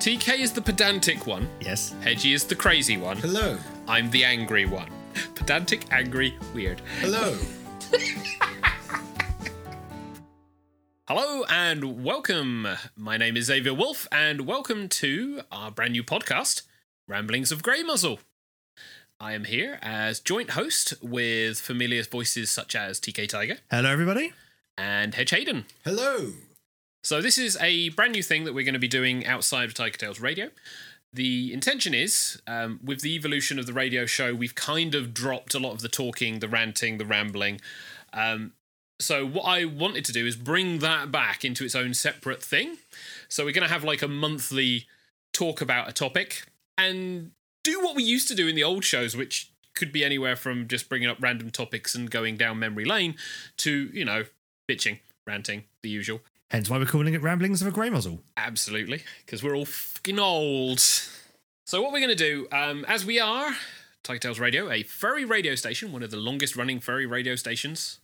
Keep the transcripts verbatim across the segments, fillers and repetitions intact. T K is the pedantic one. Yes. Hedgie is the crazy one. Hello. I'm the angry one. Pedantic, angry, weird. Hello. Hello and welcome. My name is Xavier Wolf and welcome to our brand new podcast, Ramblings of Grey Muzzle. I am here as joint host with familiar voices such as T K Tiger. Hello, everybody. And Hedge Hayden. Hello. So this is a brand new thing that we're going to be doing outside of Tiger Tales Radio. The intention is, um, with the evolution of the radio show, we've kind of dropped a lot of the talking, the ranting, the rambling. Um So what I wanted to do is bring that back into its own separate thing. So we're going to have like a monthly talk about a topic and do what we used to do in the old shows, which could be anywhere from just bringing up random topics and going down memory lane to, you know, bitching, ranting, the usual. Hence why we're calling it Ramblings of a Grey Muzzle. Absolutely, because we're all fucking old. So what we're going to do, um, as we are, Tiger Tales Radio, a furry radio station, one of the longest running furry radio stations,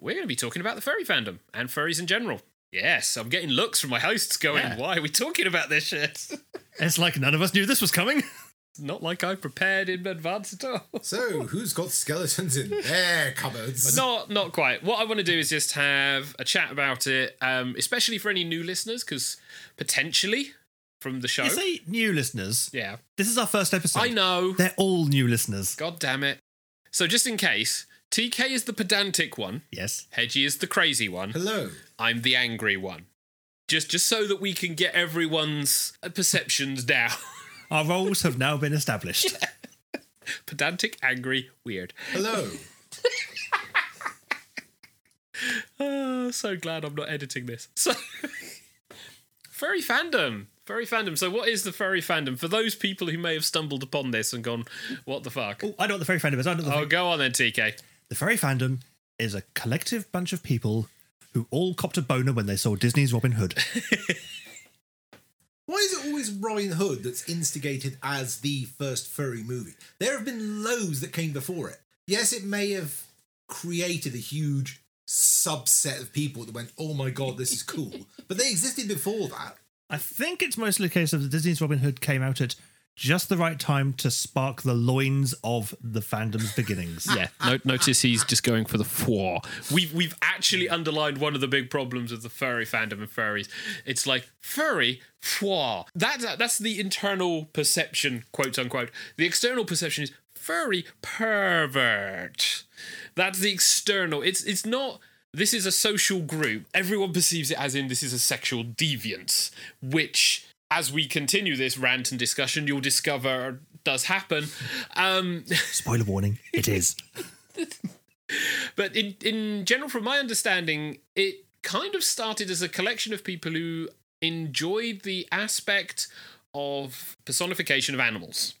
we're going to be talking about the furry fandom and furries in general. Yes, I'm getting looks from my hosts going, yeah. Why are we talking about this shit? It's like none of us knew this was coming. It's not like I prepared in advance at all. So, who's got skeletons in their cupboards? Not, not quite. What I want to do is just have a chat about it, um, especially for any new listeners, because potentially from the show... You say new listeners? Yeah. This is our first episode. I know. They're all new listeners. God damn it. So, just in case... T K is the pedantic one. Yes. Hedgie is the crazy one. Hello. I'm the angry one. Just just so that we can get everyone's perceptions down. Our roles have now been established. Yeah. Pedantic, angry, weird. Hello. Oh, so glad I'm not editing this. So, furry fandom. Furry fandom. So what is the furry fandom? For those people who may have stumbled upon this and gone, what the fuck? Oh, I know what the furry fandom is. I know the oh, furry... go on then, T K. The furry fandom is a collective bunch of people who all copped a boner when they saw Disney's Robin Hood. Why is it always Robin Hood that's instigated as the first furry movie? There have been loads that came before it. Yes, it may have created a huge subset of people that went, oh my God, this is cool. But they existed before that. I think it's mostly a case of the Disney's Robin Hood came out at just the right time to spark the loins of the fandom's beginnings. Yeah, no, notice he's just going for the four. We've, we've actually underlined one of the big problems of the furry fandom and furries. It's like, furry, four. That, that's the internal perception, quote unquote. The external perception is furry pervert. That's the external. It's, it's not... This is a social group. Everyone perceives it as in this is a sexual deviance, which, as we continue this rant and discussion, you'll discover does happen. Um, Spoiler warning, it is. But in, in general, from my understanding, it kind of started as a collection of people who enjoyed the aspect of personification of animals.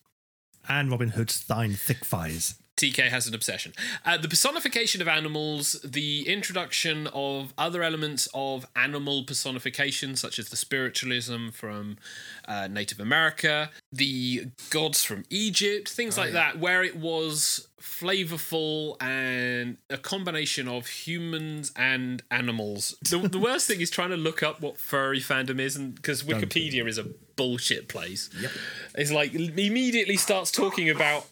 And Robin Hood's thine thick thighs. T K has an obsession. Uh, the personification of animals, the introduction of other elements of animal personification, such as the spiritualism from uh, Native America, the gods from Egypt, things oh, like yeah. that, where it was flavorful and a combination of humans and animals. The, the worst thing is trying to look up what furry fandom is, and because Wikipedia is a bullshit place. Yep. It's like immediately starts talking about...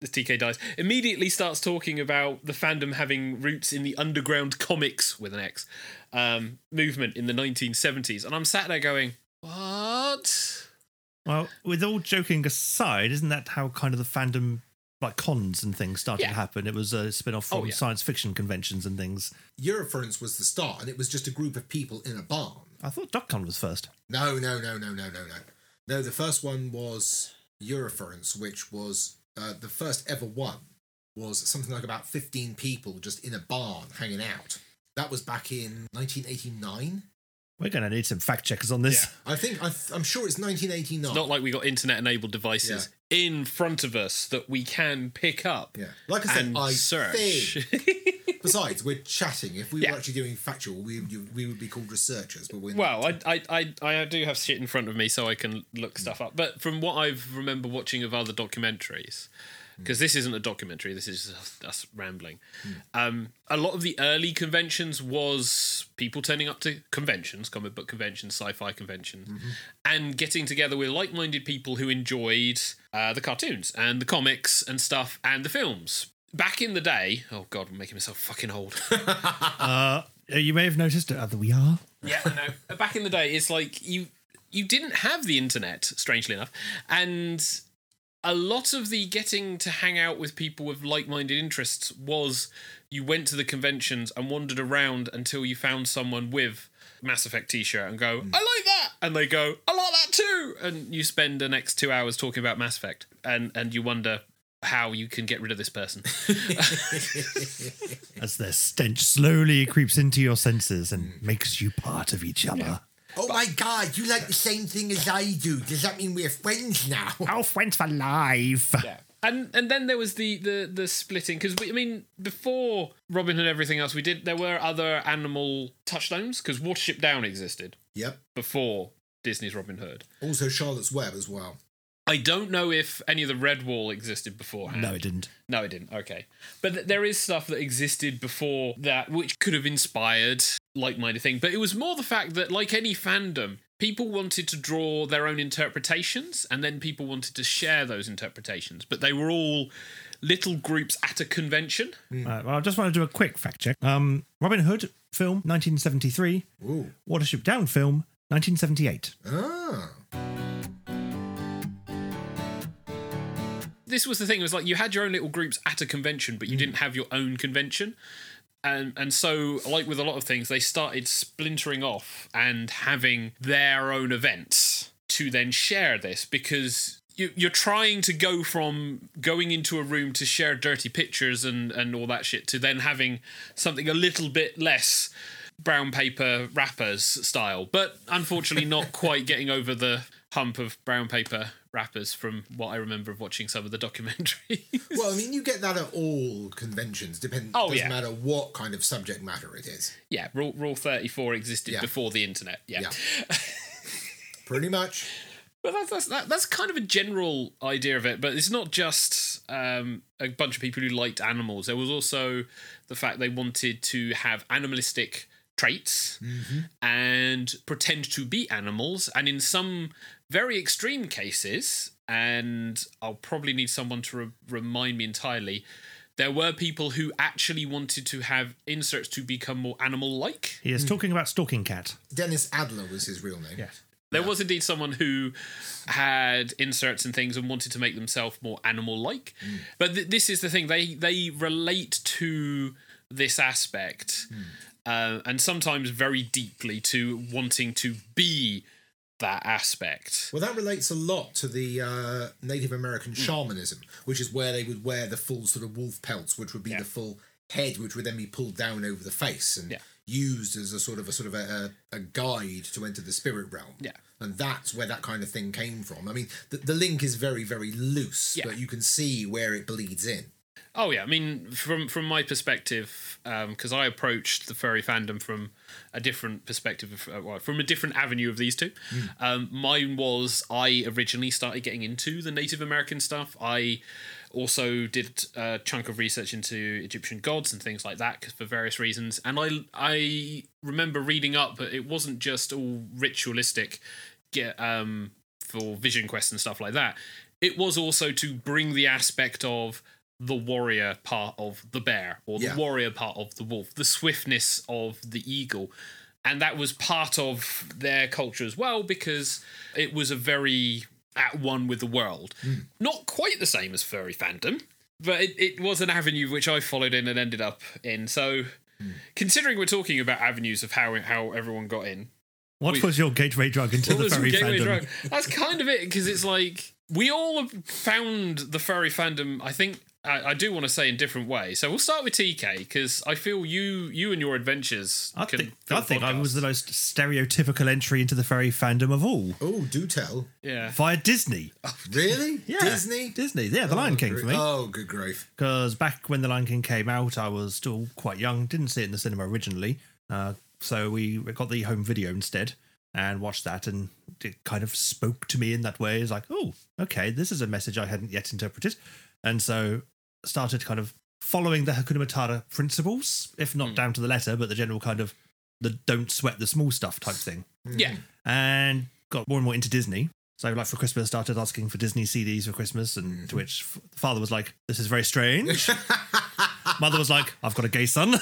The T K dies, immediately starts talking about the fandom having roots in the underground comics, with an X, um, movement in the nineteen seventies. And I'm sat there going, what? Well, with all joking aside, isn't that how kind of the fandom, like cons and things started yeah. to happen? It was a spin-off from oh, yeah. science fiction conventions and things. Eurofurence was the start, and it was just a group of people in a barn. I thought DocCon was first. No, no, no, no, no, no, no. No, the first one was Eurofurence, which was... Uh, the first ever one was something like about fifteen people just in a barn hanging out. That was back in nineteen eighty-nine. We're going to need some fact checkers on this. Yeah. I think, I th- I'm sure it's nineteen eighty-nine. It's not like we got internet-enabled devices yeah. in front of us that we can pick up. Yeah, like I said, I search. Think. Besides, we're chatting. If we yeah. were actually doing factual, we we would be called researchers. But we're well, not. I I I I do have shit in front of me, so I can look stuff up. But from what I have remember watching of other documentaries, because this isn't a documentary, this is us rambling. Mm. Um, a lot of the early conventions was people turning up to conventions, comic book conventions, sci-fi conventions, mm-hmm. and getting together with like-minded people who enjoyed uh, the cartoons and the comics and stuff and the films. Back in the day, oh God, I'm making myself fucking old. uh, you may have noticed that we are. Yeah, I know. Back in the day, it's like you you didn't have the internet, strangely enough, and a lot of the getting to hang out with people with like-minded interests was you went to the conventions and wandered around until you found someone with Mass Effect t-shirt and go, mm. I like that! And they go, I like that too! And you spend the next two hours talking about Mass Effect and, and you wonder how you can get rid of this person. As their stench slowly creeps into your senses and makes you part of each other. Yeah. Oh, but my God, you like the same thing as I do. Does that mean we're friends now? Oh, friends for life. Yeah. And and then there was the, the, the splitting, because, I mean, before Robin Hood and everything else we did, there were other animal touchstones, because Watership Down existed. Yep. Before Disney's Robin Hood. Also Charlotte's Web as well. I don't know if any of the Redwall existed beforehand. No, it didn't. No, it didn't. Okay. But th- there is stuff that existed before that, which could have inspired like-minded thing. But it was more the fact that, like any fandom, people wanted to draw their own interpretations, and then people wanted to share those interpretations. But they were all little groups at a convention. Mm. Uh, well, I just want to do a quick fact check. Um, Robin Hood film, nineteen seventy-three. Ooh. Watership Down film, nineteen seventy-eight. Ah. This was the thing, it was like you had your own little groups at a convention, but you mm. didn't have your own convention. And and so, like with a lot of things, they started splintering off and having their own events to then share this, because you, you're trying to go from going into a room to share dirty pictures and, and all that shit to then having something a little bit less brown paper wrappers style. But unfortunately not quite getting over the hump of brown paper wrappers from what I remember of watching some of the documentaries. Well, I mean, you get that at all conventions. Depend- oh, doesn't yeah. matter what kind of subject matter it is. Yeah, Rule, rule thirty-four existed yeah. before the internet. Yeah. yeah. Pretty much. But that's, that's, that, that's kind of a general idea of it, but it's not just um, a bunch of people who liked animals. There was also the fact they wanted to have animalistic traits mm-hmm. and pretend to be animals, and in some very extreme cases, and I'll probably need someone to re- remind me entirely, there were people who actually wanted to have inserts to become more animal-like. He is mm. talking about Stalking Cat. Dennis Adler was his real name. Yes. There yeah. was indeed someone who had inserts and things and wanted to make themselves more animal-like. Mm. But th- this is the thing, they, they relate to this aspect mm. Uh, and sometimes very deeply to wanting to be that aspect. Well, that relates a lot to the uh, Native American shamanism, mm. which is where they would wear the full sort of wolf pelts, which would be yeah. the full head, which would then be pulled down over the face and yeah. used as a sort of a sort of a, a guide to enter the spirit realm. Yeah. And that's where that kind of thing came from. I mean, the, the link is very, very loose, yeah. but you can see where it bleeds in. Oh, yeah. I mean, from, from my perspective, because um, I approached the furry fandom from a different perspective, of, well, from a different avenue of these two. Mm. Um, mine was I originally started getting into the Native American stuff. I also did a chunk of research into Egyptian gods and things like that, 'cause for various reasons. And I, I remember reading up, but it wasn't just all ritualistic get um, for vision quests and stuff like that. It was also to bring the aspect of the warrior part of the bear, or the yeah. warrior part of the wolf, the swiftness of the eagle. And that was part of their culture as well, because it was a very at one with the world. Mm. Not quite the same as furry fandom, but it, it was an avenue which I followed in and ended up in. So mm. considering we're talking about avenues of how how everyone got in. What we, was your gateway drug into the furry fandom? Drug? That's kind of it, because it's like, we all have found the furry fandom, I think, I do want to say in different ways. So we'll start with T K, because I feel you you and your adventures... I think, I, think I was the most stereotypical entry into the furry fandom of all. Oh, do tell. Yeah. Via Disney. Oh, really? Yeah. Disney? Disney, yeah, The oh, Lion King for me. Oh, good grief. Because back when The Lion King came out, I was still quite young, didn't see it in the cinema originally, uh, so we got the home video instead and watched that, and it kind of spoke to me in that way. It's like, oh, okay, this is a message I hadn't yet interpreted. and so started kind of following the Hakuna Matata principles, if not mm. down to the letter, but the general kind of the don't sweat the small stuff type thing. Yeah. And got more and more into Disney. So like for Christmas, I started asking for Disney C Ds for Christmas, and mm. to which father was like, this is very strange. Mother was like, I've got a gay son.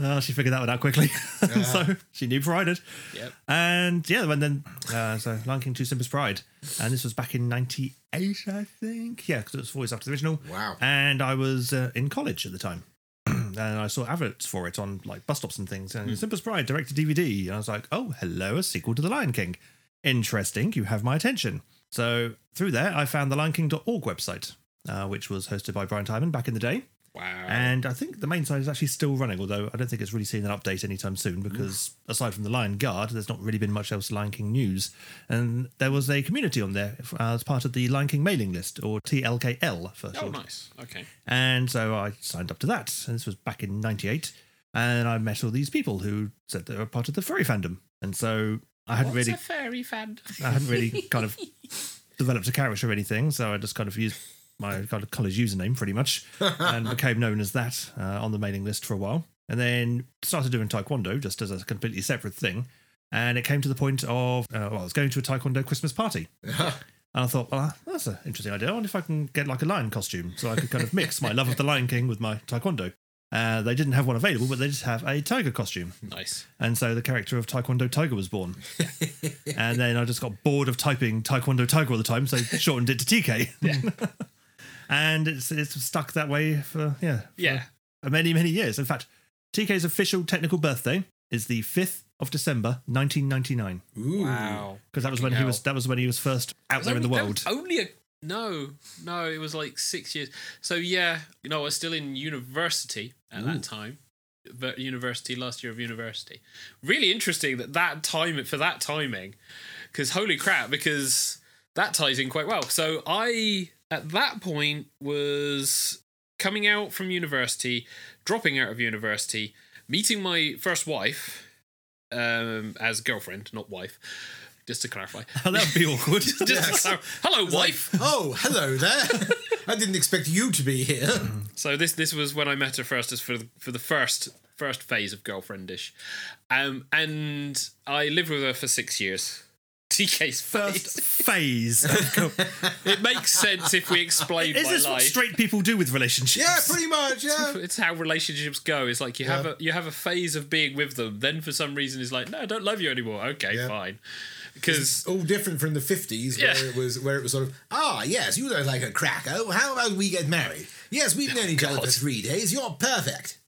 Uh, she figured that one out quickly. Uh-huh. So she knew Pride. Yep. And yeah, and then, uh, so Lion King two Simba's Pride. And this was back in ninety-eight, I think. Yeah, because it was four years after the original. Wow. And I was uh, in college at the time. And I saw adverts for it on like bus stops and things. And mm. Simba's Pride, direct to D V D. And I was like, oh, hello, a sequel to The Lion King. Interesting. You have my attention. So through there, I found the lion king dot org website, uh, which was hosted by Brian Tyman back in the day. Wow. And I think the main site is actually still running, although I don't think it's really seen an update anytime soon because mm. aside from the Lion Guard, there's not really been much else Lion King news. And there was a community on there uh, as part of the Lion King mailing list, or T L K L for short. Oh, nice. Okay. And so I signed up to that. And this was back in ninety-eight. And I met all these people who said they were part of the furry fandom. And so I hadn't What's really... What's a furry fandom? I hadn't really kind of developed a character or anything, so I just kind of used... my college username, pretty much, and became known as that uh, on the mailing list for a while. And then started doing Taekwondo just as a completely separate thing. And it came to the point of, uh, well, I was going to a Taekwondo Christmas party. And I thought, well, that's an interesting idea. I wonder if I can get like a lion costume so I could kind of mix my love of the Lion King with my Taekwondo. Uh, they didn't have one available, but they just have a tiger costume. Nice. And so the character of Taekwondo Tiger was born. Yeah. And then I just got bored of typing Taekwondo Tiger all the time, so shortened it to T K. Yeah. And it's it's stuck that way for, yeah, for yeah. many, many years. In fact, T K's official technical birthday is the fifth of December, nineteen ninety-nine. Ooh. Wow. Because that was when hell. he was that was when he was first out there only, in the world. Only a... No, no, it was like six years. So, yeah, you know, I was still in university at Ooh. that time. University, last year of university. Really interesting that that time, for that timing, because holy crap, because that ties in quite well. So I... at that point was coming out from university, dropping out of university, meeting my first wife um, as girlfriend, not wife, just to clarify. Oh, that would be awkward. just yes. to clar- hello, it's wife. Like, oh, hello there. I didn't expect you to be here. So this this was when I met her first, as for the, for the first first phase of girlfriendish, um, and I lived with her for six years. T K's first phase. It makes sense if we explain my life. Is this what straight people do with relationships? Yeah, pretty much, yeah. It's how relationships go. It's like you yeah. have a you have a phase of being with them, then for some reason it's like, no, I don't love you anymore. Okay, yeah. fine. Because it's all different from the fifties yeah. where it was where it was sort of, ah, oh, yes, you look like a cracker. Oh, how about we get married? Yes, we've known oh, each God. other for three days. You're perfect.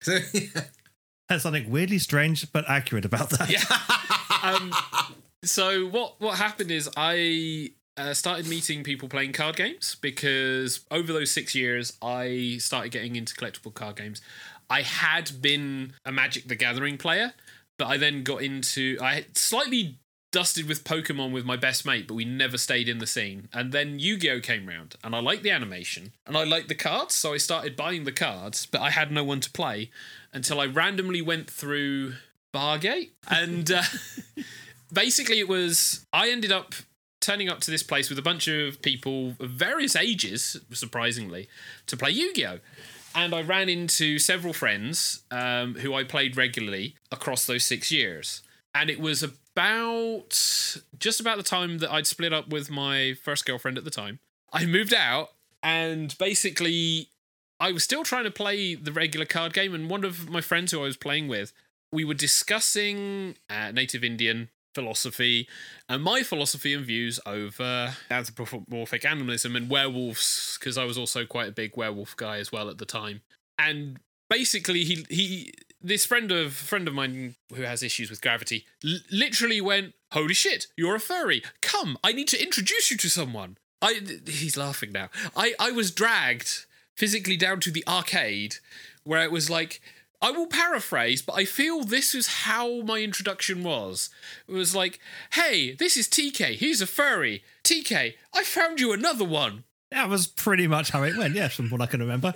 So, yeah. There's something weirdly strange but accurate about that. Yeah. um... So what, what happened is I uh, started meeting people playing card games, because over those six years, I started getting into collectible card games. I had been a Magic the Gathering player, but I then got into... I slightly dusted with Pokemon with my best mate, but we never stayed in the scene. And then Yu-Gi-Oh came round, and I liked the animation, and I liked the cards, so I started buying the cards, but I had no one to play until I randomly went through Bargate, and... Uh, basically, it was, I ended up turning up to this place with a bunch of people of various ages, surprisingly, to play Yu-Gi-Oh! And I ran into several friends um, who I played regularly across those six years. And it was about, just about the time that I'd split up with my first girlfriend at the time. I moved out, and basically, I was still trying to play the regular card game, and one of my friends who I was playing with, we were discussing uh, Native Indian philosophy and my philosophy and views over anthropomorphic animalism and werewolves, because I was also quite a big werewolf guy as well at the time. And basically he he this friend of friend of mine who has issues with gravity l- literally went, holy shit, you're a furry, come, I need to introduce you to someone. I he's laughing now. I I was dragged physically down to the arcade, where it was like, I will paraphrase, but I feel this is how my introduction was. It was like, hey, this is T K. He's a furry. T K, I found you another one. That was pretty much how it went, yeah, from what I can remember.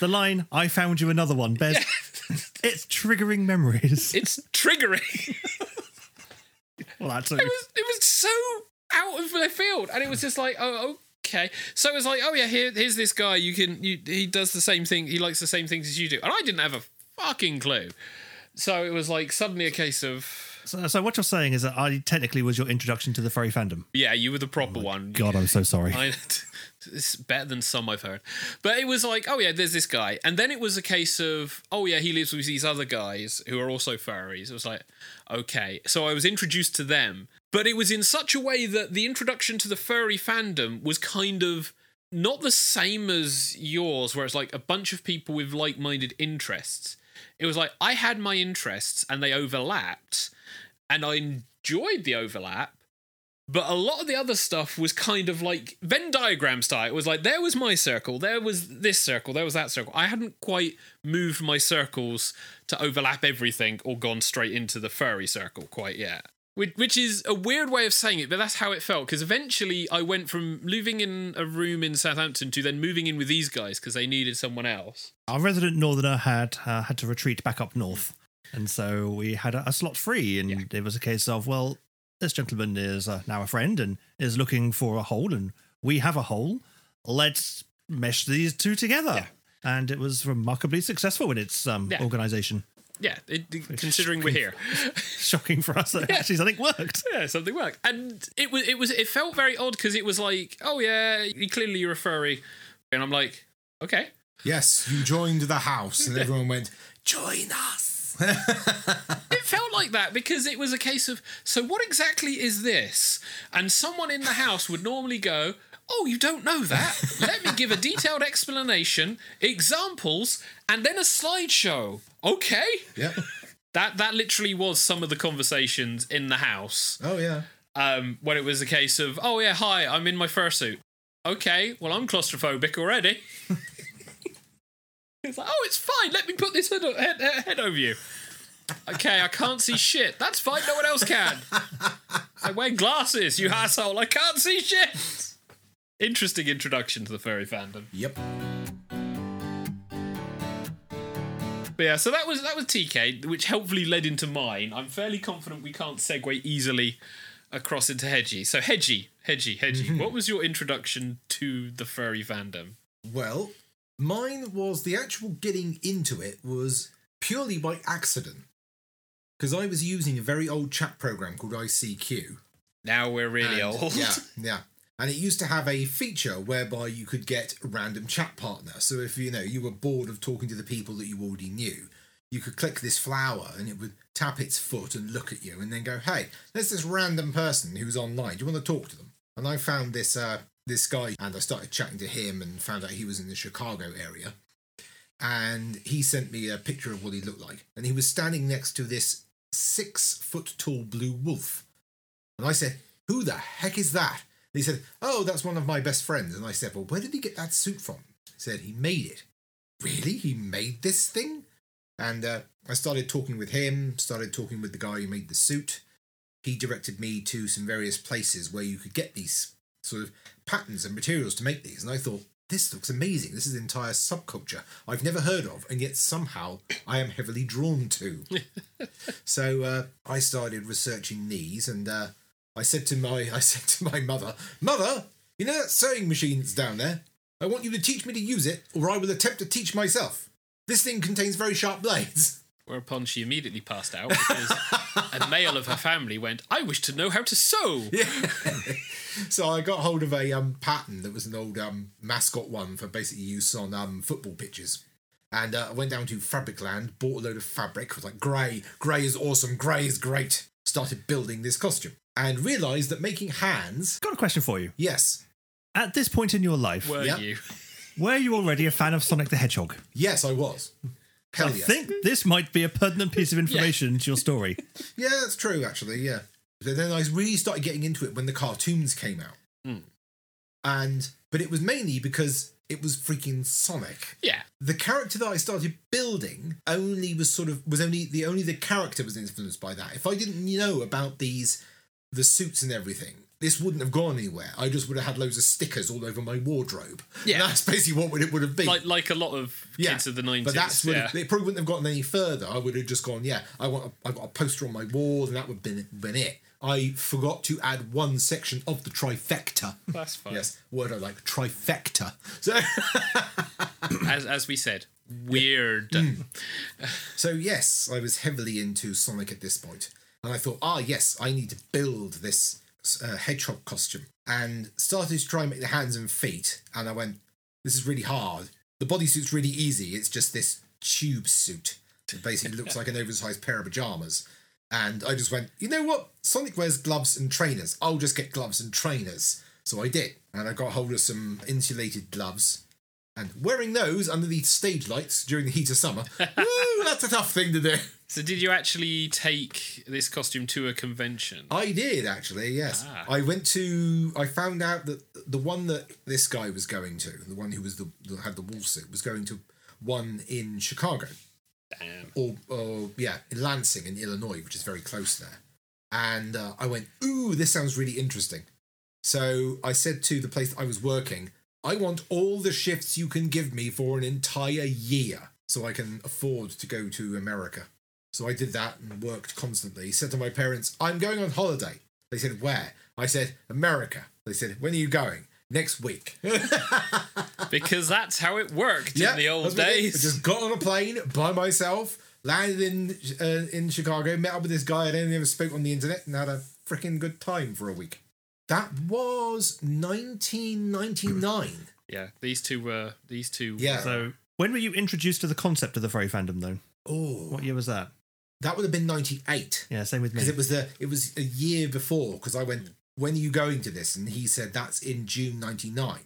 The line, I found you another one, Bez. Yeah. It's triggering memories. It's triggering. Well, that's it. It was, it was so out of over their field. And it was just like, oh, okay. So it was like, oh yeah, here, here's this guy. You can, you, he does the same thing. He likes the same things as you do. And I didn't have a fucking clue. So it was like suddenly a case of... So, so what you're saying is that I technically was your introduction to the furry fandom. Yeah, you were the proper oh one. God, I'm so sorry. I, it's better than some I've heard. But it was like, oh yeah, there's this guy. And then it was a case of, oh yeah, he lives with these other guys who are also furries. It was like, okay. So I was introduced to them. But it was in such a way that the introduction to the furry fandom was kind of not the same as yours, where it's like a bunch of people with like-minded interests. It was like, I had my interests and they overlapped. And I enjoyed the overlap, but a lot of the other stuff was kind of like Venn diagram style. It was like, there was my circle, there was this circle, there was that circle. I hadn't quite moved my circles to overlap everything or gone straight into the furry circle quite yet. Which, which is a weird way of saying it, but that's how it felt. Because eventually I went from living in a room in Southampton to then moving in with these guys because they needed someone else. Our resident northerner had uh, had to retreat back up north. And so we had a, a slot free, and yeah. It was a case of, well, this gentleman is uh, now a friend and is looking for a hole, and we have a hole. Let's mesh these two together. Yeah. And it was remarkably successful in its um, yeah. organisation. Yeah, it, it, considering shocking, we're here. Shocking for us that yeah. actually something worked. Yeah, something worked. And it was, it was, it felt very odd because it was like, oh yeah, you, clearly you're a furry. And I'm like, okay. Yes, you joined the house. And everyone went, join us. It felt like that because it was a case of, so what exactly is this? And someone in the house would normally go, oh, you don't know that. Let me give a detailed explanation, examples, and then a slideshow. Okay. Yeah. That that literally was some of the conversations in the house. Oh, yeah. Um, when it was a case of, oh, yeah, hi, I'm in my fursuit. Okay, well, I'm claustrophobic already. It's like, oh, it's fine. Let me put this head, head, head over you. Okay, I can't see shit. That's fine. No one else can. I wear glasses, you asshole. I can't see shit. Interesting introduction to the furry fandom. Yep. But yeah, so that was that was T K, which helpfully led into mine. I'm fairly confident we can't segue easily across into Hedgie. So Hedgie, Hedgie, Hedgie. Mm-hmm. What was your introduction to the furry fandom? Well, mine was, the actual getting into it was purely by accident. Because I was using a very old chat program called I C Q. Now we're really and, old. Yeah, yeah. And it used to have a feature whereby you could get a random chat partner. So if, you know, you were bored of talking to the people that you already knew, you could click this flower and it would tap its foot and look at you and then go, hey, there's this random person who's online. Do you want to talk to them? And I found this... Uh, this guy, and I started chatting to him and found out he was in the Chicago area, and he sent me a picture of what he looked like, and he was standing next to this six foot tall blue wolf, and I said, who the heck is that? And he said, oh, that's one of my best friends. And I said, well, where did he get that suit from? He said, he made it. Really? He made this thing? And uh, I started talking with him, started talking with the guy who made the suit. He directed me to some various places where you could get these sort of patterns and materials to make these, and I thought, this looks amazing. This is an entire subculture I've never heard of, and yet somehow I am heavily drawn to. So uh, I started researching these, and uh, I said to my I said to my mother, Mother, you know that sewing machine that's down there? I want you to teach me to use it, or I will attempt to teach myself. This thing contains very sharp blades. Whereupon she immediately passed out because a male of her family went, I wish to know how to sew. Yeah. So I got hold of a um, pattern that was an old um, mascot one for basically use on um, football pitches. And uh, I went down to Fabricland, bought a load of fabric. It was like, grey, grey is awesome, grey is great. Started building this costume and realised that making hands... Got a question for you. Yes. At this point in your life... Were yeah, you? Were you already a fan of Sonic the Hedgehog? Yes, I was. Hell I yes. think this might be a pertinent piece of information yeah. to your story. Yeah, that's true, actually, yeah. But then I really started getting into it when the cartoons came out. Mm. And But it was mainly because it was freaking Sonic. Yeah. The character that I started building only was sort of, was only, the only the character was influenced by that. If I didn't know about these the suits and everything, this wouldn't have gone anywhere. I just would have had loads of stickers all over my wardrobe. Yeah. And that's basically what it would have been. Like like a lot of kids yeah. of the nineties. But that's yeah. have, it probably wouldn't have gotten any further. I would have just gone, yeah, I want a, I've got a poster on my wall, and that would have been, been it. I forgot to add one section of the trifecta. That's fine. Yes, word I like, trifecta. So, as as we said, weird. Mm. So yes, I was heavily into Sonic at this point, and I thought, ah, yes, I need to build this uh, hedgehog costume, and started to try and make the hands and feet, and I went, this is really hard. The bodysuit's really easy. It's just this tube suit that basically looks like an oversized pair of pajamas. And I just went, you know what? Sonic wears gloves and trainers. I'll just get gloves and trainers. So I did. And I got hold of some insulated gloves. And wearing those under the stage lights during the heat of summer, woo, that's a tough thing to do. So did you actually take this costume to a convention? I did, actually, yes. Ah. I went to... I found out that the one that this guy was going to, the one who was the who had the wolf suit, was going to one in Chicago. Damn. Or, or, yeah, in Lansing in Illinois, which is very close there. And uh, I went, ooh, this sounds really interesting. So I said to the place that I was working, I want all the shifts you can give me for an entire year so I can afford to go to America. So I did that and worked constantly. Said to my parents, I'm going on holiday. They said, where? I said, America. They said, when are you going? Next week. Because that's how it worked yeah, in the old days. I just got on a plane by myself, landed in uh, in Chicago, met up with this guy I'd only ever spoke on the internet, and had a freaking good time for a week. That was nineteen ninety-nine. Yeah, these two were... These two were. Yeah. So when were you introduced to the concept of the furry fandom, though? Oh. What year was that? That would have been ninety-eight. Yeah, same with me. Because it was the, it was a year before, because I went... when are you going to this? And he said, that's in June ninety-nine.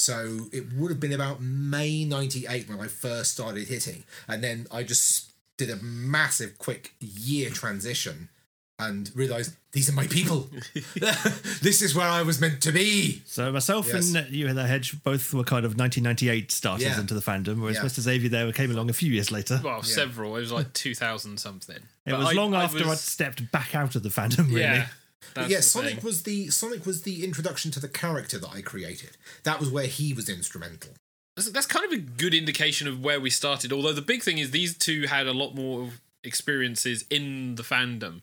So it would have been about May ninety-eight when I first started hitting. And then I just did a massive quick year transition and realised, these are my people. This is where I was meant to be. So myself yes. and you and the Hedge both were kind of nineteen ninety-eight starters yeah. into the fandom, whereas yeah. Mister Xavier there came along a few years later. Well, yeah. several. It was like two thousand something. It but was I, long I after was... I'd stepped back out of the fandom, really. Yeah. Yeah, Sonic thing. was the Sonic was the introduction to the character that I created. That was where he was instrumental. That's, that's kind of a good indication of where we started. Although the big thing is these two had a lot more experiences in the fandom.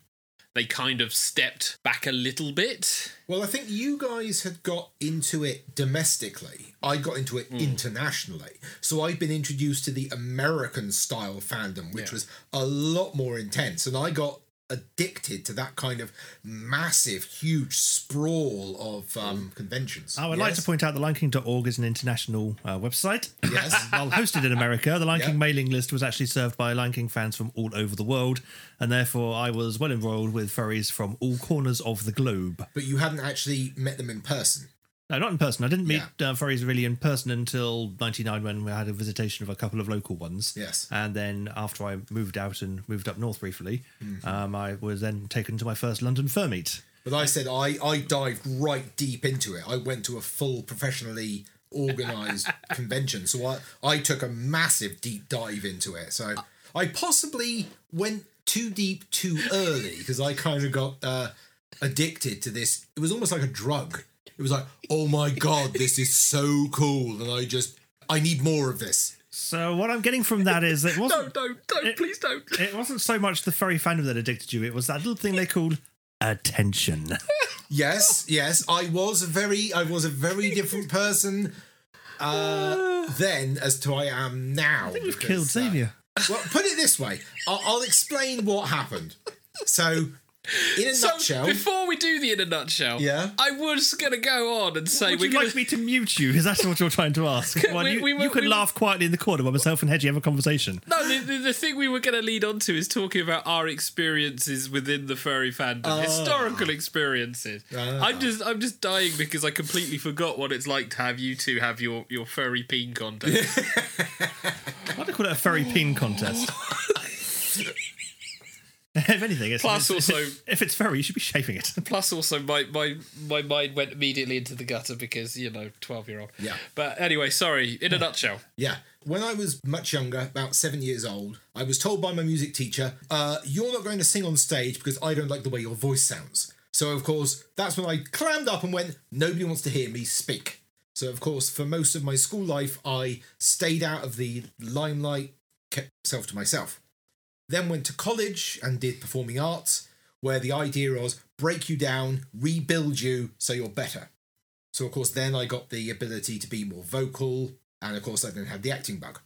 They kind of stepped back a little bit. Well, I think you guys had got into it domestically. I got into it mm. internationally. So I'd been introduced to the American-style fandom, which yeah. was a lot more intense. And I got... addicted to that kind of massive, huge sprawl of um, conventions. Oh, I'd yes. like to point out the lion king dot org is an international uh, website. Yes. While hosted in America, the Lion yep. King mailing list was actually served by Lion King fans from all over the world, and therefore I was well enrolled with furries from all corners of the globe. But you hadn't actually met them in person? No, not in person. I didn't meet yeah. uh, furries really in person until ninety-nine when we had a visitation of a couple of local ones. Yes. And then after I moved out and moved up north briefly, mm-hmm. um, I was then taken to my first London fur meet. But I said I, I dived right deep into it. I went to a full professionally organised convention. So I, I took a massive deep dive into it. So I possibly went too deep too early because I kind of got uh, addicted to this. It was almost like a drug. It was like, oh my God, this is so cool. And I just, I need more of this. So what I'm getting from that is that it wasn't... no, no, don't, it, please don't. It wasn't so much the furry fandom that addicted you. It was that little thing they called attention. Yes, yes. I was a very, I was a very different person uh, then as to I am now. I think you've killed Xavier. Uh, well, put it this way. I'll, I'll explain what happened. So... in a so nutshell. Before we do the in a nutshell, yeah, I was going to go on and say... would you we're like gonna... me to mute you? Is that what you're trying to ask? Well, we, you we were, you could we laugh were... quietly in the corner while myself and Hedgie have a conversation. No, the, the, the thing we were going to lead on to is talking about our experiences within the furry fandom. Oh. Historical experiences. Oh. I'm just I'm just dying because I completely forgot what it's like to have you two have your, your furry peen contest. I'd call it a furry peen contest. If anything, it's, plus it's, also, if it's furry, you should be shaving it. Plus, also, my, my, my mind went immediately into the gutter because, you know, twelve-year-old. Yeah. But anyway, sorry, in a nutshell. Yeah. When I was much younger, about seven years old, I was told by my music teacher, uh, you're not going to sing on stage because I don't like the way your voice sounds. So, of course, that's when I clammed up and went, nobody wants to hear me speak. So, of course, for most of my school life, I stayed out of the limelight, kept myself to myself. Then went to college and did performing arts, where the idea was break you down, rebuild you, so you're better. So, of course, then I got the ability to be more vocal, and, of course, I then had the acting bug.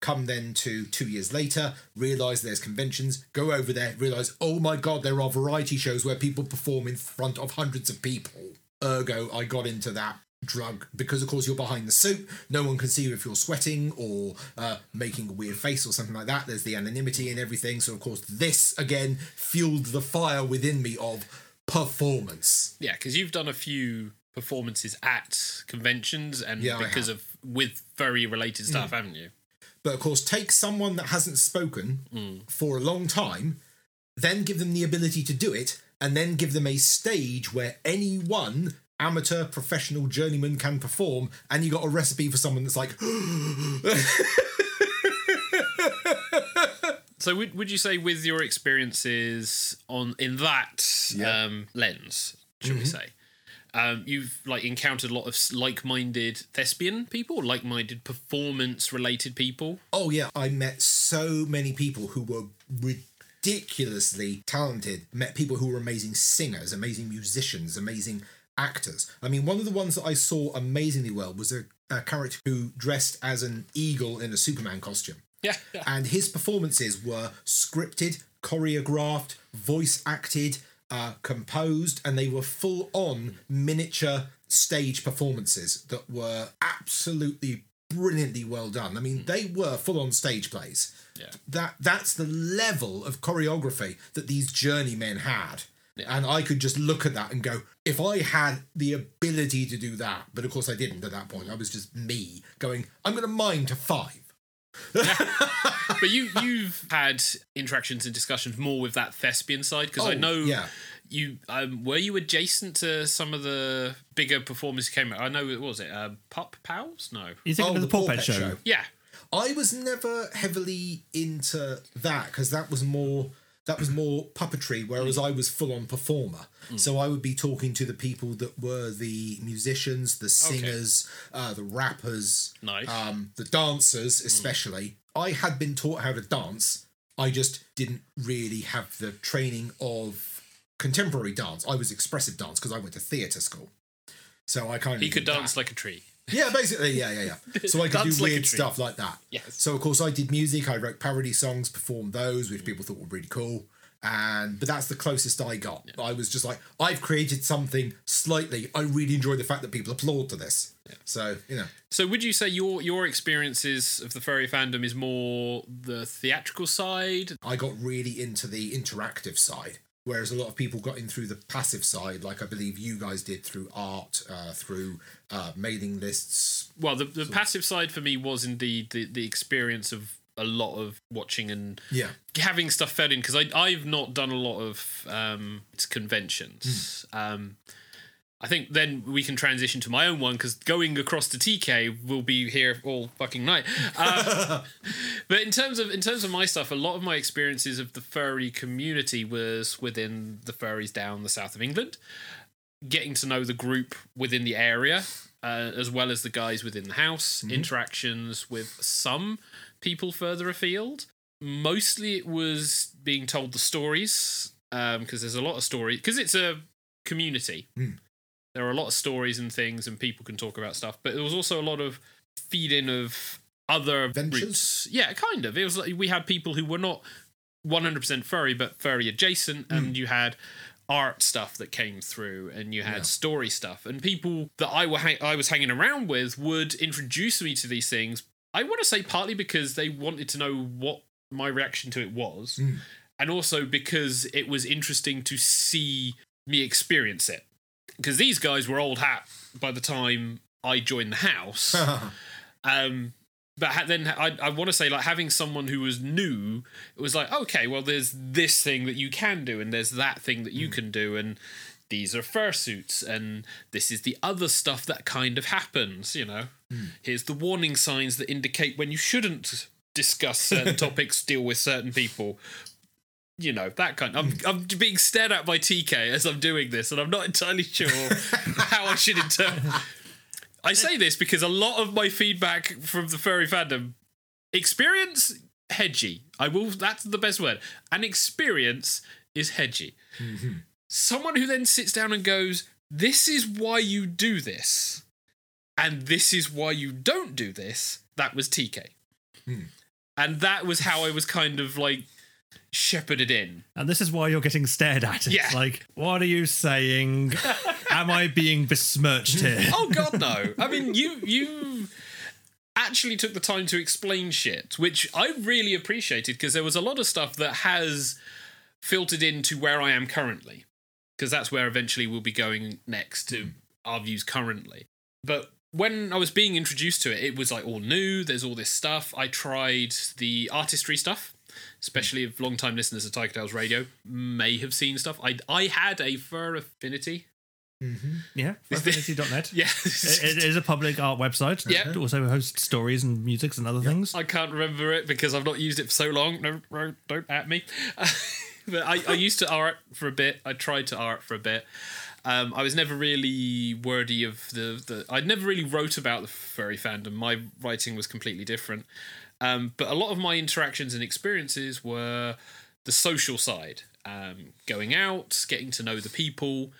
Come then to two years later, realise there's conventions, go over there, realise, oh my god, there are variety shows where people perform in front of hundreds of people. Ergo, I got into that drug because, of course, you're behind the suit. No one can see you if you're sweating or uh, making a weird face or something like that. There's the anonymity and everything. So, of course, this, again, fueled the fire within me of performance. Yeah, because you've done a few performances at conventions and yeah, because of with very related stuff, mm. haven't you? But, of course, take someone that hasn't spoken mm. for a long time, then give them the ability to do it, and then give them a stage where anyone... amateur, professional, journeyman can perform, and you got a recipe for someone that's like... So would would you say with your experiences on in that yep. um, lens, should mm-hmm. we say, um, you've like encountered a lot of like-minded thespian people, like-minded performance-related people? Oh, yeah. I met so many people who were ridiculous. ridiculously talented, met people who were amazing singers, amazing musicians, amazing... actors. I mean, one of the ones that I saw amazingly well was a, a character who dressed as an eagle in a Superman costume. Yeah, yeah. And his performances were scripted, choreographed, voice acted, uh, composed, and they were full on miniature stage performances that were absolutely brilliantly well done. I mean, mm. they were full on stage plays. Yeah. That that's the level of choreography that these journeymen had. And I could just look at that and go, if I had the ability to do that, but of course I didn't at that point. I was just me going, I'm going to mime to five. Yeah. But you, you've had interactions and discussions more with that thespian side, because oh, I know yeah. you um, were you adjacent to some of the bigger performers who came out? I know, what was it? Uh, Pup Pals? No. You think oh, of the, the Pawpet show? show? Yeah. I was never heavily into that because that was more... That was more puppetry, whereas I was full-on performer. Mm. So I would be talking to the people that were the musicians, the singers, okay. uh, the rappers, nice. um, the dancers especially. Mm. I had been taught how to dance. I just didn't really have the training of contemporary dance. I was expressive dance because I went to theatre school. So I kind of... He could dance that. Like a tree. Yeah, basically, yeah, yeah, yeah. So I could do weird like stuff like that. Yes. So, of course, I did music. I wrote parody songs, performed those, which people thought were really cool. And But that's the closest I got. Yeah. I was just like, I've created something slightly. I really enjoy the fact that people applaud to this. Yeah. So, you know. So would you say your your experiences of the furry fandom is more the theatrical side? I got really into the interactive side, whereas a lot of people got in through the passive side, like I believe you guys did through art, uh, through uh, mailing lists. Well, the, the passive side for me was indeed the, the experience of a lot of watching and yeah. having stuff fed in, because I've not done a lot of um, conventions. Mm. Um, I think then we can transition to my own one, because going across to T K will be here all fucking night. Um, but in terms of in terms of my stuff, a lot of my experiences of the furry community was within the furries down the south of England, getting to know the group within the area, uh, as well as the guys within the house, mm-hmm. interactions with some people further afield. Mostly it was being told the stories, because um, there's a lot of stories, because it's a community. Mm. There are a lot of stories and things, and people can talk about stuff. But there was also a lot of feed-in of other ventures. Yeah, kind of. It was like we had people who were not one hundred percent furry, but furry adjacent, mm. and you had art stuff that came through, and you had yeah. story stuff. And people that I were ha- I was hanging around with would introduce me to these things. I want to say partly because they wanted to know what my reaction to it was, mm. and also because it was interesting to see me experience it. Because these guys were old hat by the time I joined the house. um, but then I, I want to say, like, having someone who was new, it was like, okay, well, there's this thing that you can do, and there's that thing that you mm. can do, and these are fursuits, and this is the other stuff that kind of happens, you know. Mm. Here's the warning signs that indicate when you shouldn't discuss certain topics, deal with certain people. you know, that kind of, I'm, I'm being stared at by T K as I'm doing this, and I'm not entirely sure how I should interpret. I say this because a lot of my feedback from the furry fandom, experience hedgy. I will, that's the best word. And experience is hedgy. Mm-hmm. Someone who then sits down and goes, this is why you do this, and this is why you don't do this. That was T K. Mm. And that was how I was kind of like shepherded in. And this is why you're getting stared at. It's yeah. like, what are you saying? Am I being besmirched here? Oh, God, no. I mean, you you actually took the time to explain shit, which I really appreciated, because there was a lot of stuff that has filtered into where I am currently, because that's where eventually we'll be going next, to mm. our views currently. But when I was being introduced to it, it was like all new. There's all this stuff. I tried the artistry stuff, especially if long-time listeners of Tiger Tales Radio may have seen stuff. I I had a Fur Affinity. Mm-hmm. Yeah, fur affinity dot net. Yeah. it, it is a public art website. Yeah. It also hosts stories and musics and other yep. things. I can't remember it because I've not used it for so long. No, no don't at me. But I, I used to art for a bit. I tried to art for a bit. Um, I was never really wordy of the... the I never really wrote about the furry fandom. My writing was completely different. Um, but a lot of my interactions and experiences were the social side. Um, going out, getting to know the people.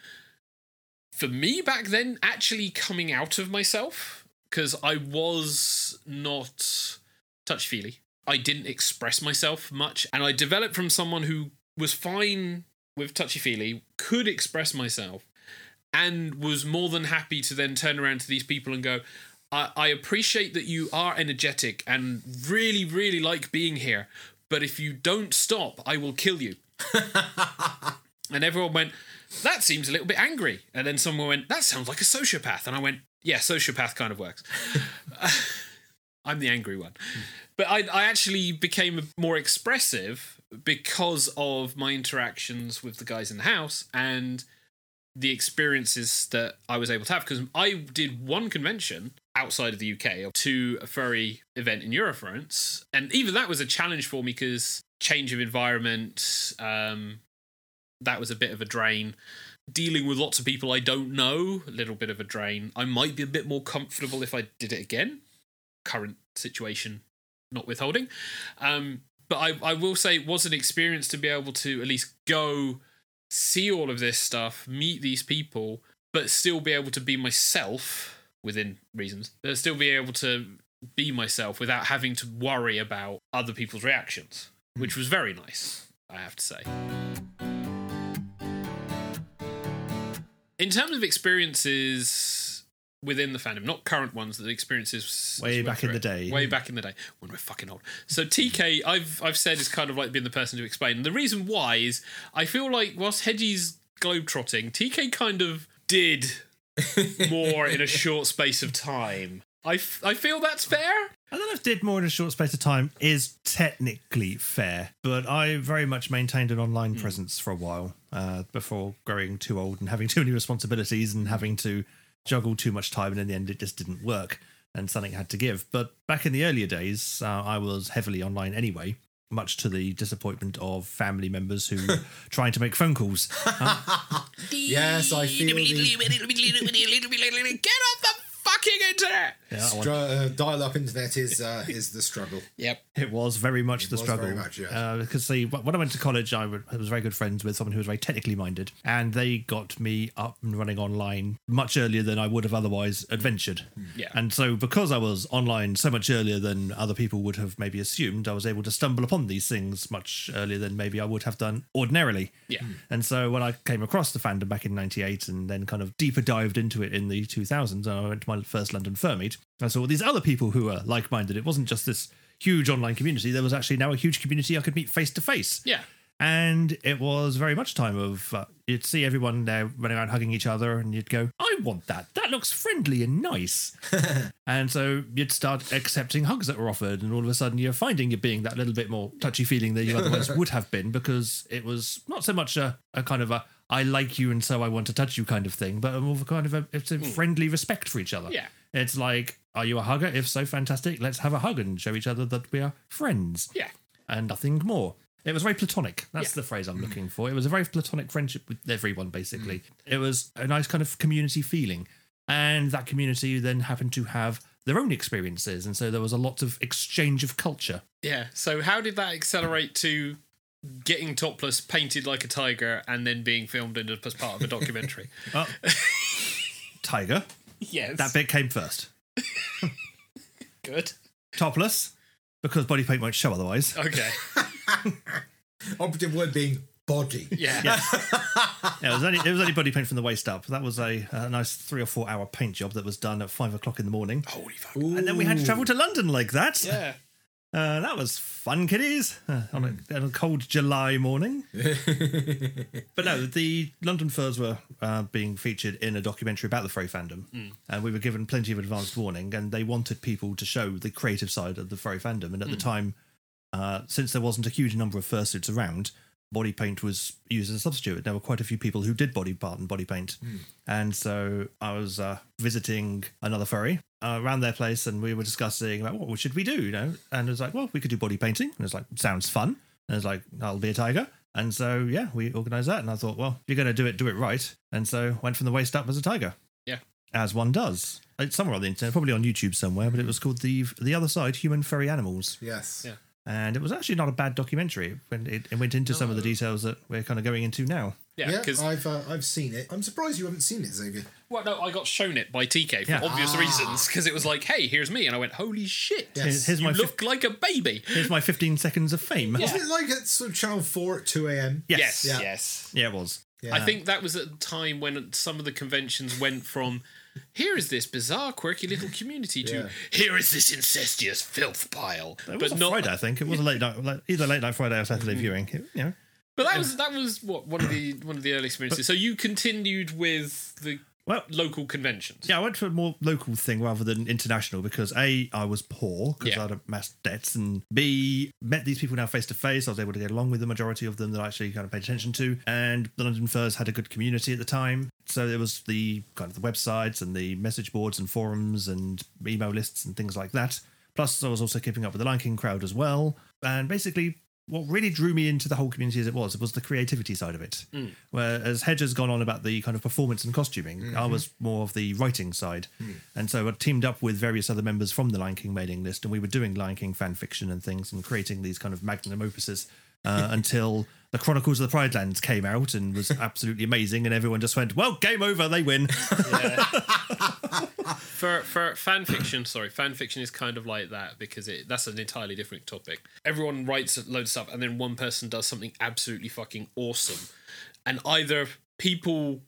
For me back then, actually coming out of myself, because I was not touchy-feely. I didn't express myself much. And I developed from someone who was fine with touchy-feely, could express myself, and was more than happy to then turn around to these people and go, I, I appreciate that you are energetic and really, really like being here, but if you don't stop, I will kill you. And everyone went, that seems a little bit angry. And then someone went, that sounds like a sociopath. And I went, yeah, sociopath kind of works. I'm the angry one. Mm. But I, I actually became more expressive because of my interactions with the guys in the house and the experiences that I was able to have. Because I did one convention outside of the U K to a furry event in Eurofurence. And even that was a challenge for me because change of environment, um, that was a bit of a drain. Dealing with lots of people I don't know, a little bit of a drain. I might be a bit more comfortable if I did it again. Current situation, not withholding. Um, but I, I will say it was an experience to be able to at least go see all of this stuff, meet these people, but still be able to be myself within reasons, but still be able to be myself without having to worry about other people's reactions, mm. which was very nice, I have to say. In terms of experiences within the fandom, not current ones, the experiences way back in the day, way back in the day when we're fucking old. So T K, I've I've said is kind of like being the person to explain. The reason why is I feel like whilst Hedgie's globetrotting, T K kind of did more in a short space of time. I, f- I feel that's fair. I don't know if did more in a short space of time is technically fair, but I very much maintained an online mm. presence for a while uh, before growing too old and having too many responsibilities and having to juggle too much time, and in the end it just didn't work and something had to give. But back in the earlier days, uh, I was heavily online anyway, much to the disappointment of family members who were trying to make phone calls. Uh, yes, I feel the... Get off the fucking internet! Yeah, Str- uh, dial-up internet is uh, is the struggle. Yep. It was very much it the struggle. Very much, yes. uh, because see, when I went to college, I was very good friends with someone who was very technically minded, and they got me up and running online much earlier than I would have otherwise adventured. Yeah. And so because I was online so much earlier than other people would have maybe assumed, I was able to stumble upon these things much earlier than maybe I would have done ordinarily. Yeah. And so when I came across the fandom back in ninety-eight and then kind of deeper dived into it in the two thousands, I went to my first London Fur Meet, I saw these other people who were like-minded. It wasn't just this huge online community. There was actually now a huge community I could meet face-to-face. Yeah. And it was very much time of, uh, you'd see everyone there running around hugging each other, and you'd go, I want that. That looks friendly and nice. And so you'd start accepting hugs that were offered, and all of a sudden you're finding you're being that little bit more touchy-feeling than you otherwise would have been, because it was not so much a, a kind of a, I like you and so I want to touch you kind of thing, but more of a kind of a, it's a friendly respect for each other. Yeah. It's like, are you a hugger? If so, fantastic. Let's have a hug and show each other that we are friends. Yeah. And nothing more. It was very platonic. That's yeah. the phrase I'm looking for. It was a very platonic friendship with everyone, basically. Mm. It was a nice kind of community feeling. And that community then happened to have their own experiences. And so there was a lot of exchange of culture. Yeah. So how did that accelerate to getting topless, painted like a tiger, and then being filmed in a, as part of a documentary? Oh. Tiger? Yes. That bit came first. Good. Topless, because body paint won't show otherwise. Okay. Operative word being body. Yeah. yeah. yeah it, was only, it was only body paint from the waist up. That was a, a nice three or four hour paint job that was done at five o'clock in the morning. Holy fuck. Ooh. And then we had to travel to London like that. Yeah. Uh, that was fun, kiddies, uh, on, a, on a cold July morning. But no, the London Furs were uh, being featured in a documentary about the furry fandom. Mm. And we were given plenty of advanced warning, and they wanted people to show the creative side of the furry fandom. And at mm. the time, uh, since there wasn't a huge number of fursuits around, body paint was used as a substitute. There were quite a few people who did body part and body paint. Mm. And so I was uh, visiting another furry uh, around their place, and we were discussing about what should we do, you know? And it was like, well, we could do body painting. And it was like, sounds fun. And it was like, I'll be a tiger. And so, yeah, we organised that. And I thought, well, if you're going to do it, do it right. And so went from the waist up as a tiger. Yeah. As one does. It's somewhere on the internet, probably on YouTube somewhere, but it was called The the Other Side, Human Furry Animals. Yes. Yeah. And it was actually not a bad documentary when it, it went into no. some of the details that we're kind of going into now. Yeah, yeah I've uh, I've seen it. I'm surprised you haven't seen it, Xavier. Well, no, I got shown it by T K for yeah. obvious ah. reasons, because it was like, hey, here's me. And I went, holy shit, yes. here's, here's you my look fi- like a baby. Here's my fifteen seconds of fame. Yeah. Wasn't it like at sort of Channel four at two a.m? Yes, yes. Yeah, yes. yeah it was. Yeah. I think that was at the time when some of the conventions went from... here is this bizarre, quirky little community to yeah. here is this incestuous filth pile. It was but a not, Friday, I think. It was a late night, either late night Friday or Saturday mm-hmm. viewing. It, you know. But that yeah. was that was what one of the one of the early experiences. But, so you continued with the well, local conventions. Yeah, I went to a more local thing rather than international because A, I was poor because yeah. I had mass debts, and B, met these people now face to face. I was able to get along with the majority of them that I actually kind of paid attention to, and the London Furs had a good community at the time. So there was the kind of the websites and the message boards and forums and email lists and things like that. Plus, I was also keeping up with the Lion King crowd as well. And basically, what really drew me into the whole community as it was, it was the creativity side of it. Mm. Whereas Hedge has gone on about the kind of performance and costuming, mm-hmm. I was more of the writing side. Mm. And so I teamed up with various other members from the Lion King mailing list, and we were doing Lion King fan fiction and things and creating these kind of magnum opuses uh, until... The Chronicles of the Pride Lands came out and was absolutely amazing, and everyone just went, well, game over, they win. Yeah. for for fan fiction, sorry, fan fiction is kind of like that because it that's an entirely different topic. Everyone writes a load of stuff, and then one person does something absolutely fucking awesome. And either people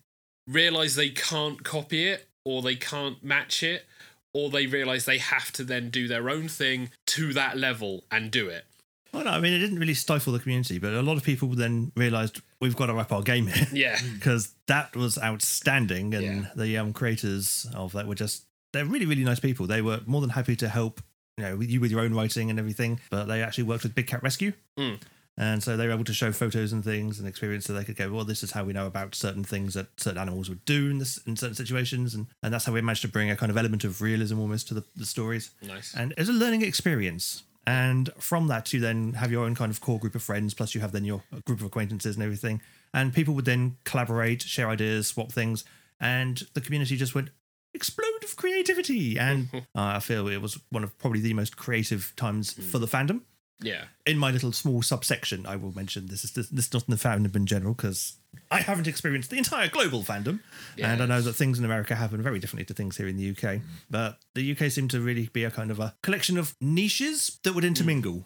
realise they can't copy it, or they can't match it, or they realise they have to then do their own thing to that level and do it. Well, no, I mean, it didn't really stifle the community, but a lot of people then realised we've got to wrap our game here. Yeah. Because that was outstanding, and yeah. the um, creators of that were just, they're really, really nice people. They were more than happy to help, you know, you with your own writing and everything, but they actually worked with Big Cat Rescue. Mm. And so they were able to show photos and things and experience so they could go, well, this is how we know about certain things that certain animals would do in this in certain situations. And, and that's how we managed to bring a kind of element of realism almost to the, the stories. Nice. And it was a learning experience. And from that, you then have your own kind of core group of friends, plus you have then your group of acquaintances and everything. And people would then collaborate, share ideas, swap things. And the community just went explode of creativity. And uh, I feel it was one of probably the most creative times mm. for the fandom. Yeah. In my little small subsection, I will mention this is this, this is not in the fandom in general, because I haven't experienced the entire global fandom. Yes. And I know that things in America happen very differently to things here in the U K. Mm. But the U K seemed to really be a kind of a collection of niches that would intermingle, mm.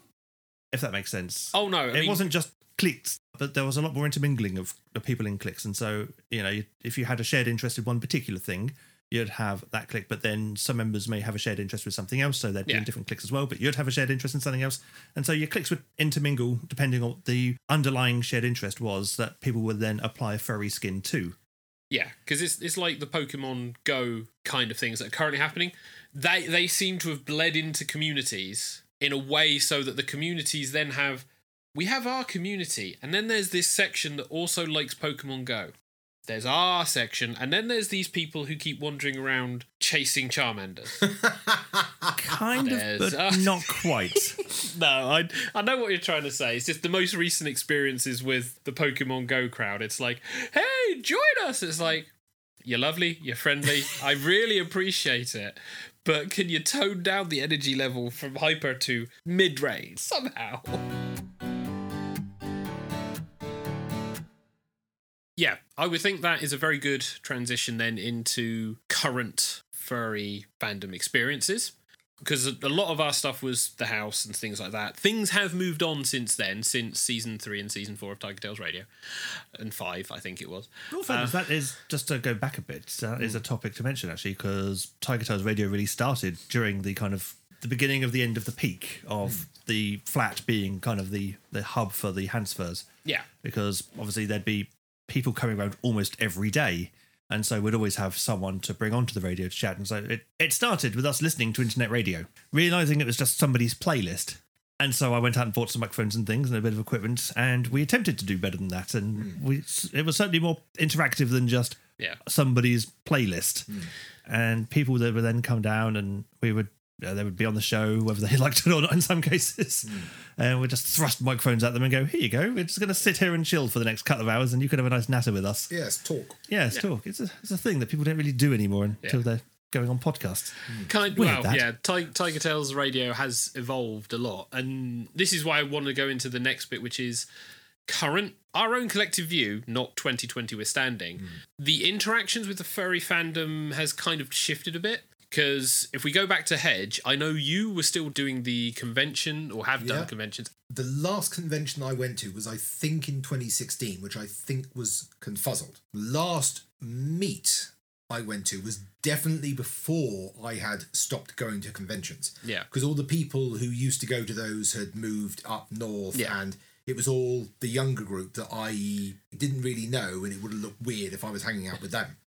if that makes sense. Oh, no. I it mean- wasn't just cliques, but there was a lot more intermingling of, of people in cliques. And so, you know, if you had a shared interest in one particular thing, you'd have that clique, but then some members may have a shared interest with something else, so they'd yeah. be in different cliques as well, but you'd have a shared interest in something else. And so your cliques would intermingle depending on what the underlying shared interest was that people would then apply furry skin to. Yeah, because it's it's like the Pokemon Go kind of things that are currently happening. They, they seem to have bled into communities in a way so that the communities then have... We have our community, and then there's this section that also likes Pokemon Go. there's our section, and then there's these people who keep wandering around chasing Charmander. Kind there's of, but our... not quite. No, I I know what you're trying to say. It's just the most recent experiences with the Pokemon Go crowd. It's like, hey, join us! It's like, you're lovely, you're friendly, I really appreciate it, but can you tone down the energy level from hyper to mid-range somehow? Yeah, I would think that is a very good transition then into current furry fandom experiences, because a lot of our stuff was the house and things like that. Things have moved on since then, since season three and season four of Tiger Tales Radio, and five, I think it was. Well, uh, that is, just to go back a bit, that is a topic to mention, actually, because Tiger Tales Radio really started during the kind of the beginning of the end of the peak of the flat being kind of the, the hub for the Hansfurs. Yeah. Because obviously there'd be people coming around almost every day, and so we'd always have someone to bring onto the radio to chat. And so it, it started with us listening to internet radio, realising it was just somebody's playlist. And so I went out and bought some microphones and things and a bit of equipment, and we attempted to do better than that. And mm. we it was certainly more interactive than just yeah. somebody's playlist. Mm. And people that would then come down, and we would you know, they would be on the show, whether they liked it or not in some cases. Mm. And we'd just thrust microphones at them and go, here you go. We're just going to sit here and chill for the next couple of hours, and you can have a nice natter with us. Yes, talk. Yes, yeah. talk. It's a, it's a thing that people don't really do anymore until yeah. they're going on podcasts. Kind of, well, that. yeah, T- Tiger Tales Radio has evolved a lot. And this is why I want to go into the next bit, which is current, our own collective view, not twenty twenty we're standing. Mm. The interactions with the furry fandom has kind of shifted a bit. Because if we go back to Hedge, I know you were still doing the convention, or have yeah. done conventions. The last convention I went to was, I think, in twenty sixteen, which I think was Confuzzled. Last meet I went to was definitely before I had stopped going to conventions. Yeah. Because all the people who used to go to those had moved up north, yeah. and it was all the younger group that I didn't really know, and it would have looked weird if I was hanging out with them.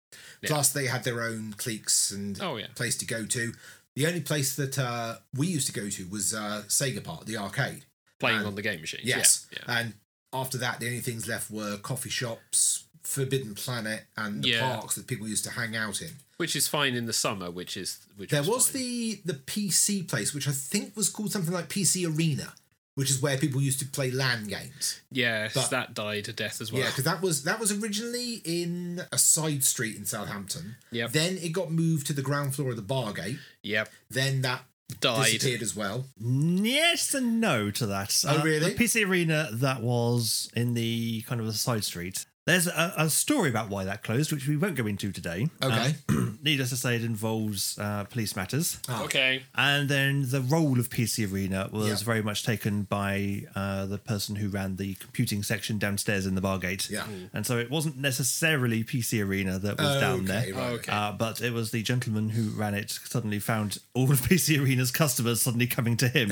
Yeah. Plus, they had their own cliques and oh, yeah. place to go to. The only place that uh, we used to go to was uh, Sega Park, the arcade. Playing and, on the game machines. Yes. Yeah. Yeah. And after that, the only things left were coffee shops, Forbidden Planet, and the yeah. parks that people used to hang out in. Which is fine in the summer, which is... Which there was, was the, the P C place, which I think was called something like P C Arena, which is where people used to play LAN games. Yes, but that died a death as well. Yeah, because that was that was originally in a side street in Southampton. Yep. Then it got moved to the ground floor of the Bargate. Yep. Then that died. Disappeared as well. Yes and no to that. Oh, uh, really? The P C Arena that was in the kind of a side street. There's a, a story about why that closed, which we won't go into today. Okay. Uh, needless to say, it involves uh, police matters. Oh. Okay. And then the role of P C Arena was yeah. very much taken by uh, the person who ran the computing section downstairs in the Bargate. Yeah. Ooh. And so it wasn't necessarily P C Arena that was oh, down okay, there. Right. Okay. Uh, but it was the gentleman who ran it suddenly found all of P C Arena's customers suddenly coming to him.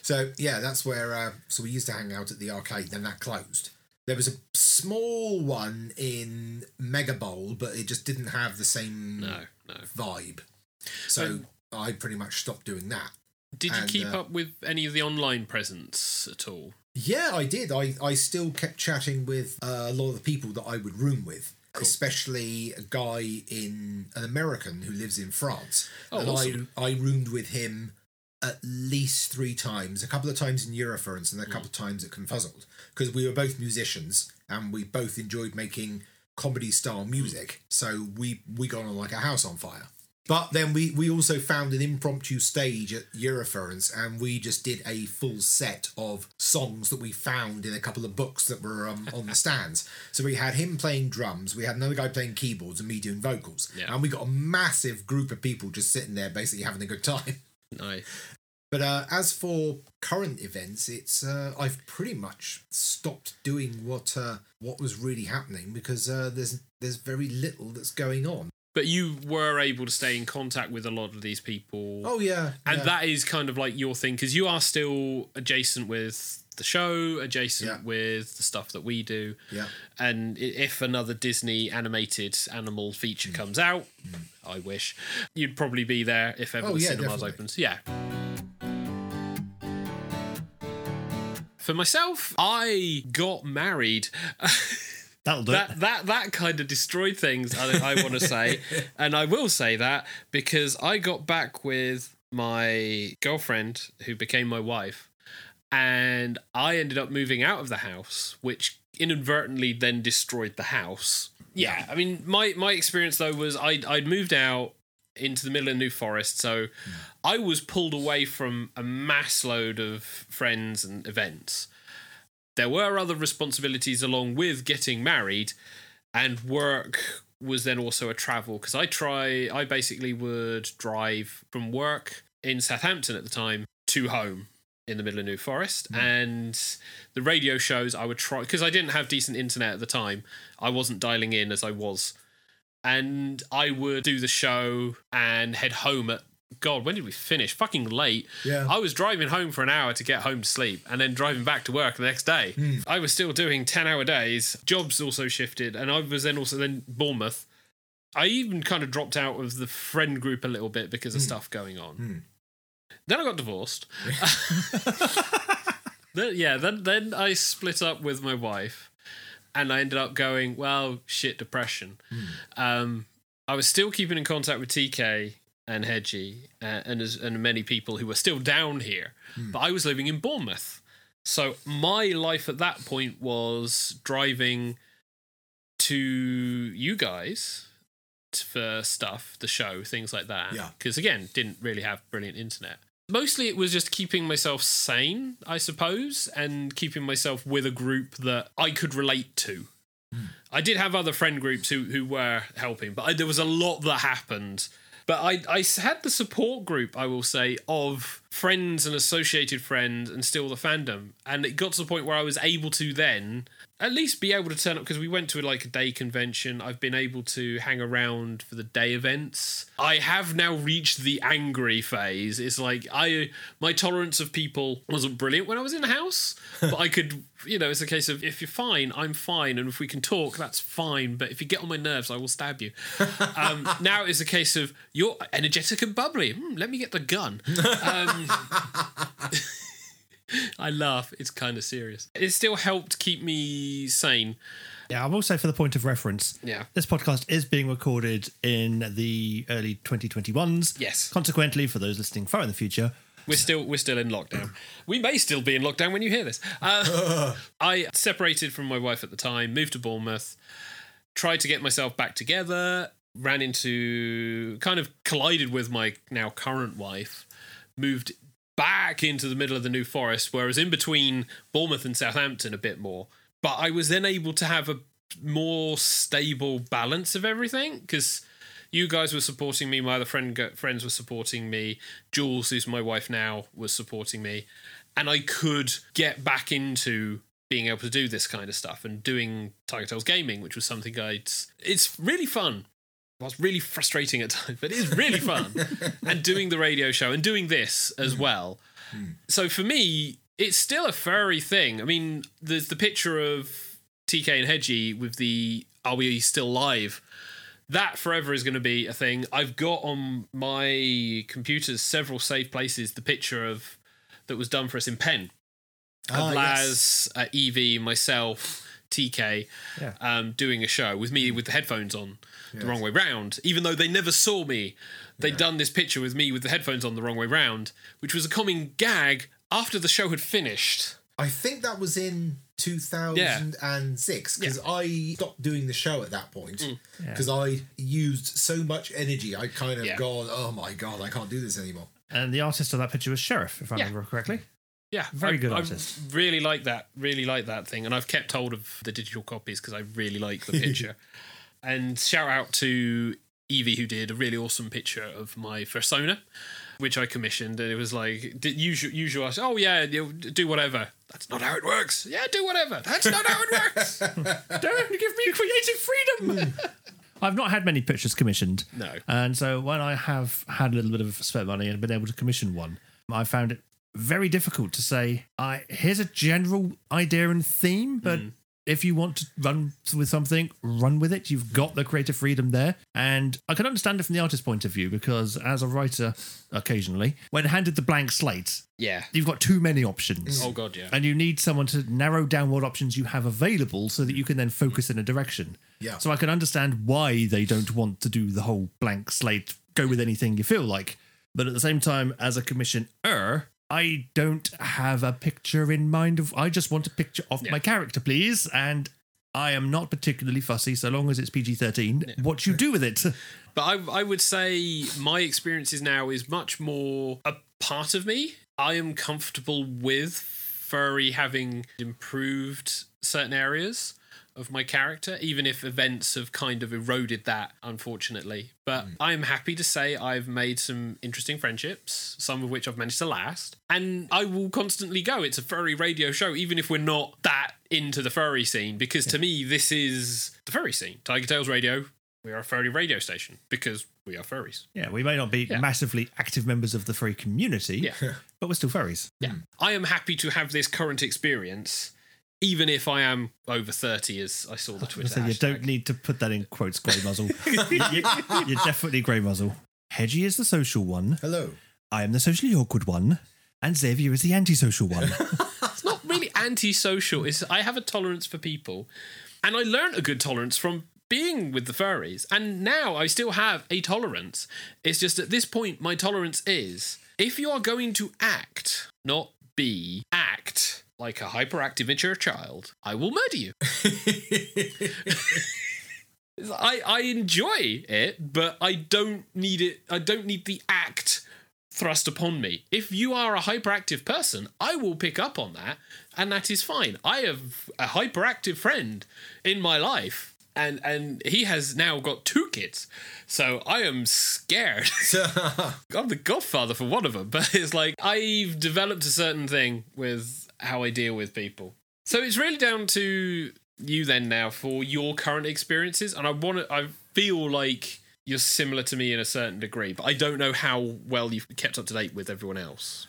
So, yeah, that's where... Uh, so we used to hang out at the arcade, then that closed. There was a small one in Mega Bowl, but it just didn't have the same no, no. vibe. So um, I pretty much stopped doing that. Did and, you keep uh, up with any of the online presence at all? Yeah, I did. I, I still kept chatting with uh, a lot of the people that I would room with, cool. especially a guy in an American who lives in France. Oh, and awesome. I, I roomed with him at least three times, a couple of times in Eurofurence and a couple mm. of times at Confuzzled, because we were both musicians and we both enjoyed making comedy-style music, so we, we got on like a house on fire. But then we, we also found an impromptu stage at Eurofurence, and we just did a full set of songs that we found in a couple of books that were um, on the stands. So we had him playing drums, we had another guy playing keyboards, and me doing vocals. Yeah. And we got a massive group of people just sitting there basically having a good time. Nice. But uh, as for current events, it's uh, I've pretty much stopped doing what uh, what was really happening, because uh, there's there's very little that's going on. But you were able to stay in contact with a lot of these people. Oh yeah, and yeah. that is kind of like your thing, because you are still adjacent with the show, adjacent yeah. with the stuff that we do. Yeah. And if another Disney animated animal feature mm. comes out, mm. I wish you'd probably be there if ever oh, the yeah, cinemas definitely. opens. Yeah. For myself, I got married That'll do. That that, that kind of destroyed things, I, I want to say. And I will say that because I got back with my girlfriend who became my wife, and I ended up moving out of the house, which inadvertently then destroyed the house. Yeah, I mean, my, my experience, though, was I'd, I'd moved out into the middle of New Forest, so mm. I was pulled away from a mass load of friends and events. There were other responsibilities along with getting married, and work was then also a travel, because I try, I basically would drive from work in Southampton at the time to home in the middle of New Forest, mm. and the radio shows I would try, because I didn't have decent internet at the time, I wasn't dialing in as I was, and I would do the show and head home at, God, when did we finish? Fucking late. Yeah. I was driving home for an hour to get home to sleep and then driving back to work the next day. Mm. I was still doing ten-hour days. Jobs also shifted, and I was then also then Bournemouth. I even kind of dropped out of the friend group a little bit because mm. of stuff going on. Mm. Then I got divorced. then, yeah, then, then I split up with my wife, and I ended up going, well, shit, depression. Mm. Um, I was still keeping in contact with T K and Hedgie uh, and and many people who were still down here, mm. but I was living in Bournemouth. So my life at that point was driving to you guys for stuff, the show, things like that. Yeah. Because, again, didn't really have brilliant internet. Mostly it was just keeping myself sane, I suppose, and keeping myself with a group that I could relate to. Mm. I did have other friend groups who, who were helping, but I, there was a lot that happened. But I, I had the support group, I will say, of friends and associated friends and still the fandom. And it got to the point where I was able to then at least be able to turn up, because we went to like a day convention. I've been able to hang around for the day events. I have now reached the angry phase. It's like I my tolerance of people wasn't brilliant when I was in the house, but I could, you know, it's a case of if you're fine, I'm fine. And if we can talk, that's fine. But if you get on my nerves, I will stab you. Um, now it's a case of you're energetic and bubbly. Mm, let me get the gun. Um, I laugh. It's kind of serious. It still helped keep me sane. Yeah, I will say for the point of reference, yeah, this podcast is being recorded in the early twenty twenty-ones. Yes. Consequently, for those listening far in the future, we're still we're still in lockdown. We may still be in lockdown when you hear this. Uh, I separated from my wife at the time, moved to Bournemouth, tried to get myself back together, ran into, kind of collided with my now current wife, moved back into the middle of the New Forest, whereas in between Bournemouth and Southampton a bit more. But I was then able to have a more stable balance of everything, because you guys were supporting me, my other friend, friends were supporting me, Jules, who's my wife now, was supporting me, and I could get back into being able to do this kind of stuff and doing Tiger Tales Gaming, which was something I'd... It's really fun. Well, it's really frustrating at times, but it is really fun. And doing the radio show and doing this as well. Mm. So for me, it's still a furry thing. I mean, there's the picture of T K and Hedgie with the "Are we still live?" That forever is going to be a thing. I've got on my computers several safe places the picture of that was done for us in pen. Ah, Laz, yes. uh, Evie, myself, T K, yeah. um, doing a show with me with the headphones on. Yes. The wrong way round, even though they never saw me. They'd yeah. done this picture with me with the headphones on the wrong way round, which was a common gag after the show had finished. I think that was in two thousand six, because yeah. yeah. I stopped doing the show at that point, because mm. yeah. I used so much energy. I kind of yeah. gone, oh my God, I can't do this anymore. And the artist of that picture was Sheriff, if I yeah. remember correctly. Yeah. Very I, good artist. I really like that, really like that thing. And I've kept hold of the digital copies because I really like the picture. And shout out to Evie, who did a really awesome picture of my fursona, which I commissioned. And it was like, usual, usual, oh yeah, do whatever. That's not how it works. Yeah, do whatever. That's not how it works. Don't give me creative freedom. I've not had many pictures commissioned. No. And so when I have had a little bit of spare money and been able to commission one, I found it very difficult to say, I here's a general idea and theme, but... Mm. if you want to run with something, run with it. You've got the creative freedom there. And I can understand it from the artist's point of view, because as a writer, occasionally, when handed the blank slate, yeah, you've got too many options. Oh, God, yeah. And you need someone to narrow down what options you have available so that you can then focus in a direction. Yeah. So I can understand why they don't want to do the whole blank slate, go with anything you feel like. But at the same time, as a commissioner, I don't have a picture in mind of. I just want a picture of yeah. my character, please. And I am not particularly fussy, so long as it's P G thirteen, yeah. what you do with it. But I, I would say my experiences now is much more a part of me. I am comfortable with furry having improved certain areas of my character, even if events have kind of eroded that, unfortunately. But mm. I am happy to say I've made some interesting friendships, some of which I've managed to last. And I will constantly go, it's a furry radio show, even if we're not that into the furry scene, because yeah. to me, this is the furry scene. Tiger Tales Radio, we are a furry radio station because we are furries. Yeah, we may not be yeah. massively active members of the furry community, yeah. but we're still furries. Yeah, mm. I am happy to have this current experience, even if I am over thirty, as I saw the Twitter so hashtag. You don't need to put that in quotes, Grey Muzzle. you, you're definitely Grey Muzzle. Hedgie is the social one. Hello. I am the socially awkward one. And Xavier is the antisocial one. It's not really antisocial. It's, I have a tolerance for people. And I learned a good tolerance from being with the furries. And now I still have a tolerance. It's just at this point, my tolerance is, if you are going to act, not be, act like a hyperactive mature child, I will murder you. I, I enjoy it, but I don't need it. I don't need the act thrust upon me. If you are a hyperactive person, I will pick up on that, and that is fine. I have a hyperactive friend in my life. And and he has now got two kids, so I am scared. I'm the godfather for one of them, but it's like I've developed a certain thing with how I deal with people. So it's really down to you then now for your current experiences, and I want to, I feel like you're similar to me in a certain degree, but I don't know how well you've kept up to date with everyone else.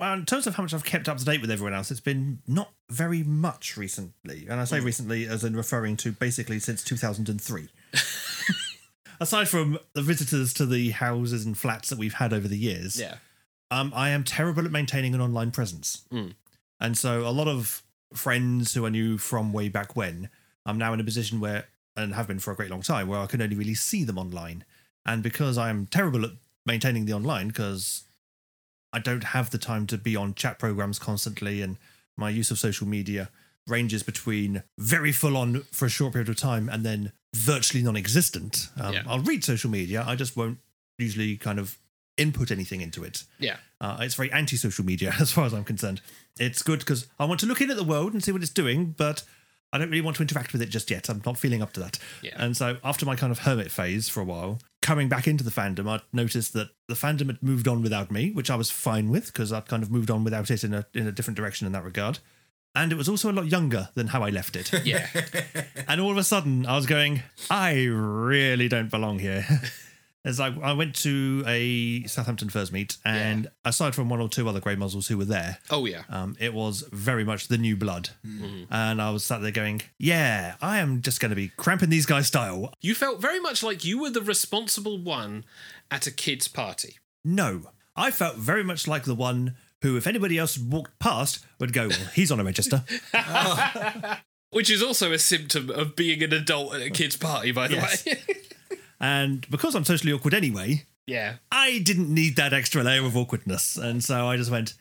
Well, in terms of how much I've kept up to date with everyone else, it's been not very much recently. And I say mm. recently as in referring to basically since two thousand three. Aside from the visitors to the houses and flats that we've had over the years, yeah. um, I am terrible at maintaining an online presence. Mm. And so a lot of friends who I knew from way back when, I'm now in a position where, and have been for a great long time, where I can only really see them online. And because I am terrible at maintaining the online, because I don't have the time to be on chat programs constantly, and my use of social media ranges between very full on for a short period of time and then virtually non-existent. Um, yeah. I'll read social media. I just won't usually kind of input anything into it. Yeah. Uh, it's very anti-social media as far as I'm concerned. It's good because I want to look in at the world and see what it's doing, but I don't really want to interact with it just yet. I'm not feeling up to that. Yeah. And so after my kind of hermit phase for a while, coming back into the fandom, I noticed that the fandom had moved on without me, which I was fine with because I'd kind of moved on without it in a in a different direction in that regard. And it was also a lot younger than how I left it. Yeah. And all of a sudden I was going, I really don't belong here. It's like I went to a Southampton Furs meet, and yeah. aside from one or two other Grey Muzzles who were there, oh yeah, um, it was very much the new blood. Mm-hmm. And I was sat there going, yeah, I am just going to be cramping these guys' style. You felt very much like you were the responsible one at a kid's party. No, I felt very much like the one who, if anybody else walked past, would go, well, he's on a register. Oh. Which is also a symptom of being an adult at a kid's party, by the yes. way. And because I'm socially awkward anyway, yeah, I didn't need that extra layer of awkwardness. And so I just went,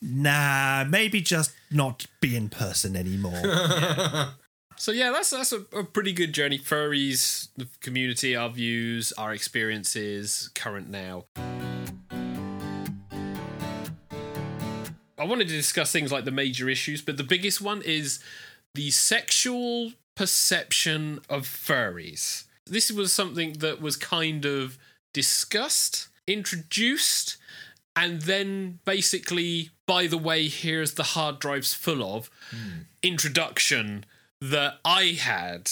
nah, maybe just not be in person anymore. Yeah. So, yeah, that's that's a, a pretty good journey. Furries, the community, our views, our experiences, current now. I wanted to discuss things like the major issues, but the biggest one is the sexual perception of furries. This was something that was kind of discussed, introduced, and then basically, by the way, here's the hard drive's full of mm. introduction that I had.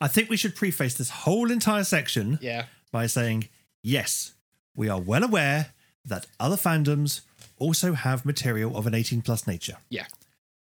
I think we should preface this whole entire section yeah. by saying, yes, we are well aware that other fandoms also have material of an eighteen plus nature. Yeah.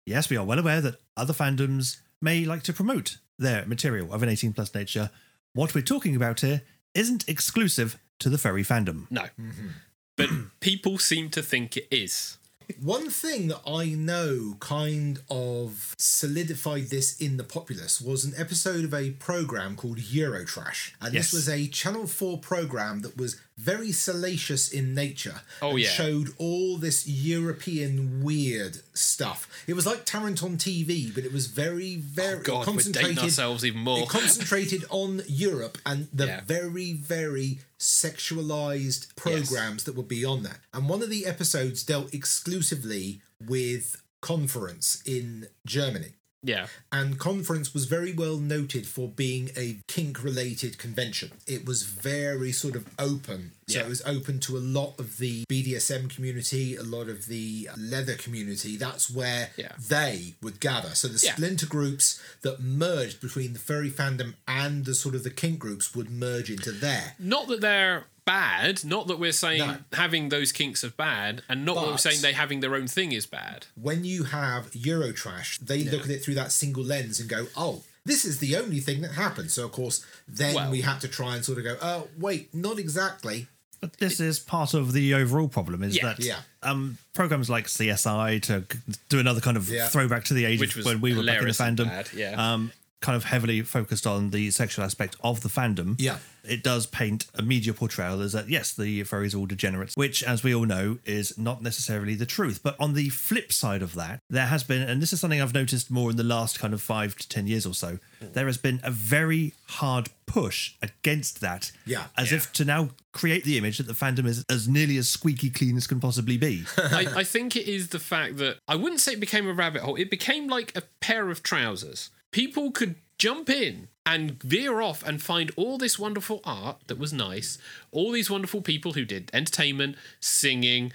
Yes, we are well aware that other fandoms may like to promote their material of an eighteen plus nature, what we're talking about here isn't exclusive to the furry fandom. No. Mm-hmm. But people seem to think it is. One thing that I know kind of solidified this in the populace was an episode of a programme called Eurotrash. And yes. This was a Channel four programme that was very salacious in nature. Oh, and yeah. showed all this European weird stuff. It was like Tarrant on T V, but it was very, very... Oh, God, concentrated, we're dating ourselves even more. It concentrated on Europe and the yeah. very, very... sexualized programs yes. that would be on that. And one of the episodes dealt exclusively with Conference in Germany. Yeah. And Conference was very well noted for being a kink-related convention. It was very sort of open. So yeah. it was open to a lot of the B D S M community, a lot of the leather community. That's where yeah. they would gather. So the yeah. splinter groups that merged between the furry fandom and the sort of the kink groups would merge into there. Not that they're... bad, not that we're saying no. having those kinks are bad, and not but that we're saying they having their own thing is bad. When you have Eurotrash, they yeah. look at it through that single lens and go, oh, this is the only thing that happened. So, of course, then well, we have to try and sort of go, oh, wait, not exactly. But this it, is part of the overall problem, is yeah. that yeah. Um, programs like C S I, to do another kind of yeah. throwback to the age of when we were back in the fandom, bad, yeah. um, kind of heavily focused on the sexual aspect of the fandom. Yeah. It does paint a media portrayal as that, yes, the furries are all degenerates, which, as we all know, is not necessarily the truth. But on the flip side of that, there has been, and this is something I've noticed more in the last kind of five to ten years or so, mm. there has been a very hard push against that, yeah, as yeah. if to now create the image that the fandom is as nearly as squeaky clean as can possibly be. I, I think it is the fact that, I wouldn't say it became a rabbit hole, it became like a pair of trousers. People could jump in and veer off and find all this wonderful art that was nice, all these wonderful people who did entertainment, singing,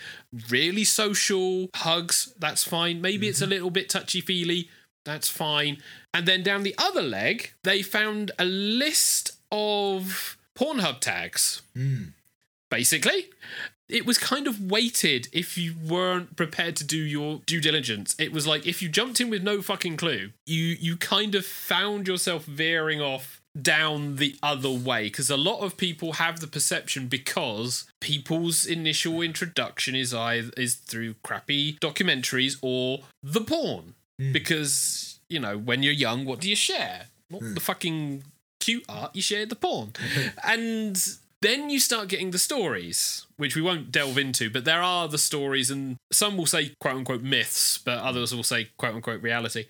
really social, hugs, that's fine. Maybe mm-hmm. it's a little bit touchy-feely, that's fine. And then down the other leg, they found a list of Pornhub tags, mm. basically. It was kind of weighted if you weren't prepared to do your due diligence. It was like, if you jumped in with no fucking clue, you you kind of found yourself veering off down the other way. Because a lot of people have the perception, because people's initial introduction is either is through crappy documentaries or the porn. Mm. Because, you know, when you're young, what do you share? Not mm. the fucking cute art, you share the porn. Mm-hmm. And... then you start getting the stories, which we won't delve into, but there are the stories, and some will say quote-unquote myths, but others will say quote-unquote reality.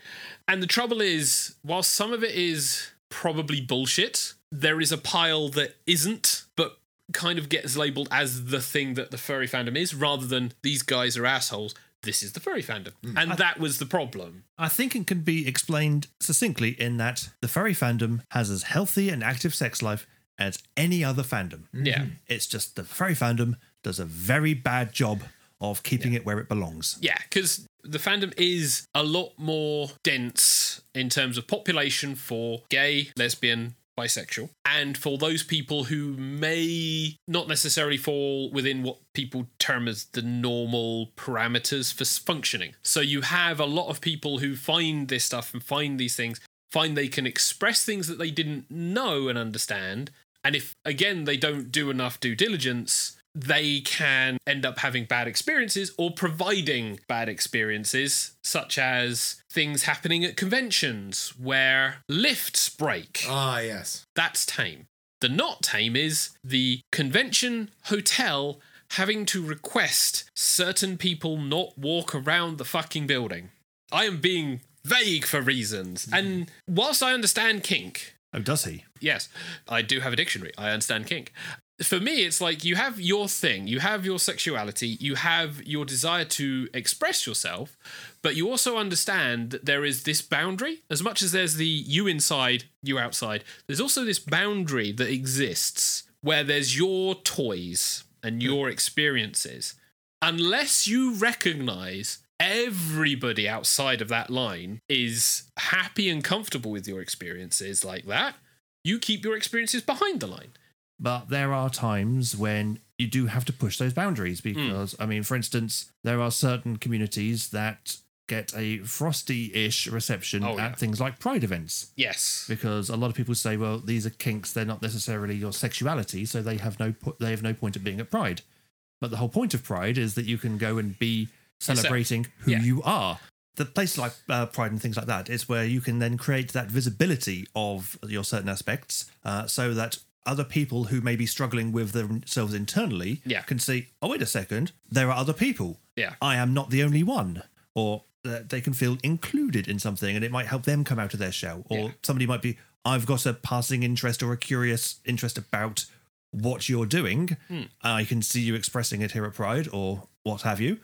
And the trouble is, while some of it is probably bullshit, there is a pile that isn't, but kind of gets labelled as the thing that the furry fandom is, rather than these guys are assholes, this is the furry fandom. Mm. And th- that was the problem. I think it can be explained succinctly in that the furry fandom has as healthy and active sex life as any other fandom. Yeah. It's just the furry fandom does a very bad job of keeping yeah. it where it belongs. Yeah, because the fandom is a lot more dense in terms of population for gay, lesbian, bisexual, and for those people who may not necessarily fall within what people term as the normal parameters for functioning. So you have a lot of people who find this stuff and find these things, find they can express things that they didn't know and understand. And if, again, they don't do enough due diligence, they can end up having bad experiences or providing bad experiences, such as things happening at conventions where lifts break. Ah, yes. That's tame. The not tame is the convention hotel having to request certain people not walk around the fucking building. I am being vague for reasons. Mm. And whilst I understand kink... Oh, does he? Yes. I do have a dictionary. I understand kink. For me, it's like you have your thing, you have your sexuality, you have your desire to express yourself, but you also understand that there is this boundary. As much as there's the you inside, you outside, there's also this boundary that exists where there's your toys and your experiences. Unless you recognise everybody outside of that line is happy and comfortable with your experiences like that, you keep your experiences behind the line. But there are times when you do have to push those boundaries because, mm. I mean, for instance, there are certain communities that get a frosty-ish reception oh, at yeah. things like Pride events. Yes. Because a lot of people say, well, these are kinks, they're not necessarily your sexuality, so they have no po- they have no point of being at Pride. But the whole point of Pride is that you can go and be celebrating so, who yeah. you are. The places like uh, Pride and things like that is where you can then create that visibility of your certain aspects uh, so that other people who may be struggling with themselves internally yeah. can see, oh, wait a second, there are other people. Yeah. I am not the only one. Or uh, they can feel included in something and it might help them come out of their shell. Or yeah. somebody might be, I've got a passing interest or a curious interest about what you're doing. Mm. I can see you expressing it here at Pride or what have you.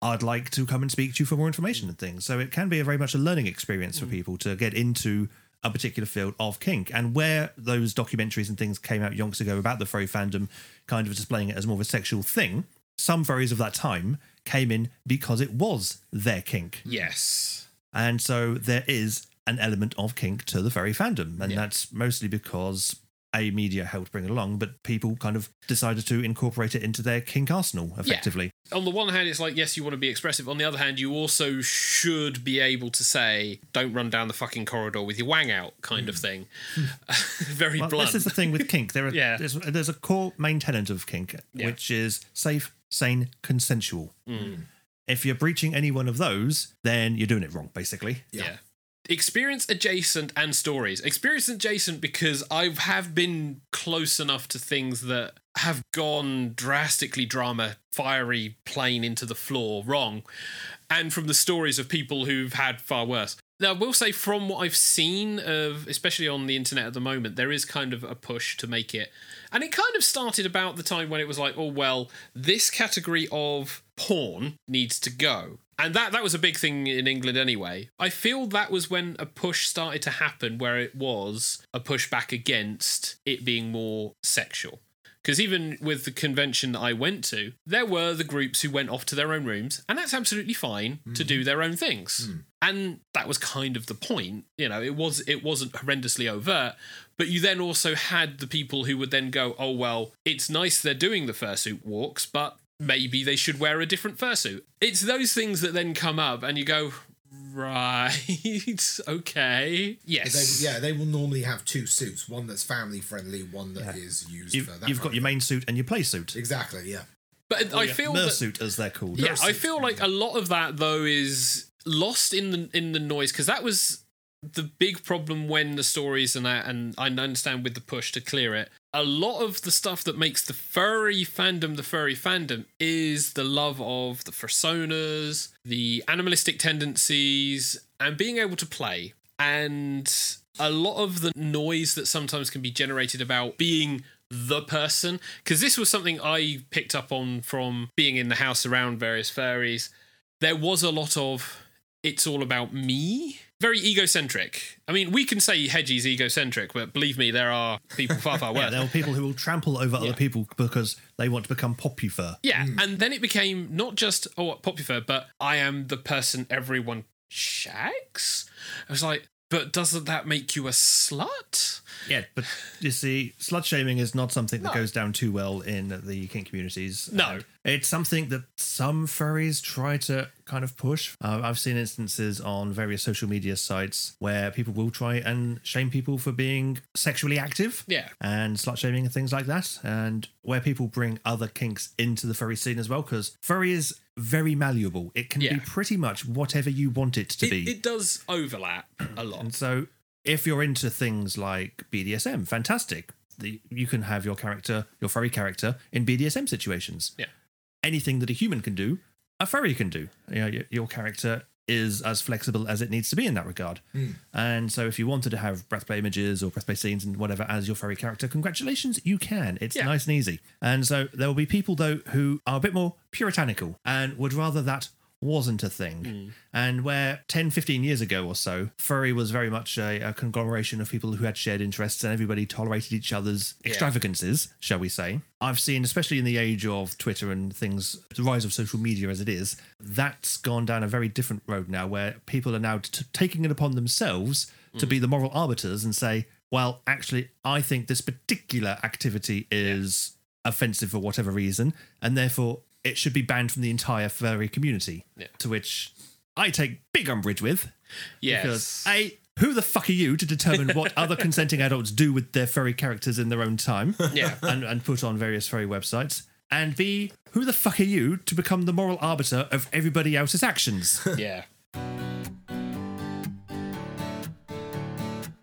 I'd like to come and speak to you for more information and things. So it can be a very much a learning experience for people to get into a particular field of kink. And where those documentaries and things came out yonks ago about the furry fandom, kind of displaying it as more of a sexual thing, some furries of that time came in because it was their kink. Yes. And so there is an element of kink to the furry fandom. And yeah. that's mostly because a media helped bring it along, but people kind of decided to incorporate it into their kink arsenal, effectively. Yeah. On the one hand, it's like, yes, you want to be expressive. On the other hand, you also should be able to say, don't run down the fucking corridor with your wang out kind mm. of thing. Very well, blunt. This is the thing with kink. There are, yeah. there's, there's a core main tenet of kink, yeah. which is safe, sane, consensual. Mm. If you're breaching any one of those, then you're doing it wrong, basically. Yeah. yeah. Experience adjacent and stories. Experience adjacent because I have been close enough to things that have gone drastically drama, fiery, plane into the floor, wrong. And from the stories of people who've had far worse. Now, I will say from what I've seen, of especially on the internet at the moment, there is kind of a push to make it. And it kind of started about the time when it was like, oh, well, this category of porn needs to go. And that, that was a big thing in England anyway. I feel that was when a push started to happen where it was a push back against it being more sexual. Because even with the convention that I went to, there were the groups who went off to their own rooms, and that's absolutely fine mm. to do their own things. Mm. And that was kind of the point. You know, it, was, it wasn't horrendously overt, but you then also had the people who would then go, oh, well, it's nice they're doing the fursuit walks, but maybe they should wear a different fursuit. It's those things that then come up and you go, right, okay. Yes. They, yeah, they will normally have two suits, one that's family friendly, one that yeah. is used you, for that. You've got your main suit and your play suit. Exactly, yeah. But or I feel Mursuit, as they're called. Yeah, Mursuit. I feel like a lot of that, though, is lost in the in the noise, because that was the big problem when the stories and that, and I understand with the push to clear it, a lot of the stuff that makes the furry fandom the furry fandom is the love of the personas, the animalistic tendencies, and being able to play. And a lot of the noise that sometimes can be generated about being the person, because this was something I picked up on from being in the house around various furries, there was a lot of, it's all about me. Very egocentric. I mean, we can say Hedgie's egocentric, but believe me, there are people far, far worse. Yeah, there are people who will trample over yeah. other people because they want to become Popufur. Yeah, mm. and then it became not just, oh, Popufur, but I am the person everyone shags. I was like, but doesn't that make you a slut? Yeah, but you see, slut shaming is not something that no. goes down too well in the kink communities. No. And it's something that some furries try to kind of push. Uh, I've seen instances on various social media sites where people will try and shame people for being sexually active. Yeah. And slut shaming and things like that. And where people bring other kinks into the furry scene as well, because furry is very malleable. It can yeah. be pretty much whatever you want it to it, be. It does overlap a lot. And so if you're into things like B D S M, fantastic. The, you can have your character, your furry character, in B D S M situations. Yeah. Anything that a human can do, a furry can do. You know, your, your character is as flexible as it needs to be in that regard. Mm. And so if you wanted to have breathplay images or breathplay scenes and whatever as your furry character, congratulations, you can. It's yeah. nice and easy. And so there will be people, though, who are a bit more puritanical and would rather that wasn't a thing. Mm. And where ten, fifteen years ago or so, furry was very much a, a conglomeration of people who had shared interests and everybody tolerated each other's yeah. extravagances, shall we say. I've seen, especially in the age of Twitter and things, the rise of social media as it is, that's gone down a very different road now where people are now t- taking it upon themselves mm. to be the moral arbiters and say, well, actually, I think this particular activity is yeah. offensive for whatever reason, and therefore it should be banned from the entire furry community. Yeah. To which I take big umbrage with. Yes. Because A, who the fuck are you to determine what other consenting adults do with their furry characters in their own time? Yeah. And, and put on various furry websites. And B, who the fuck are you to become the moral arbiter of everybody else's actions? Yeah.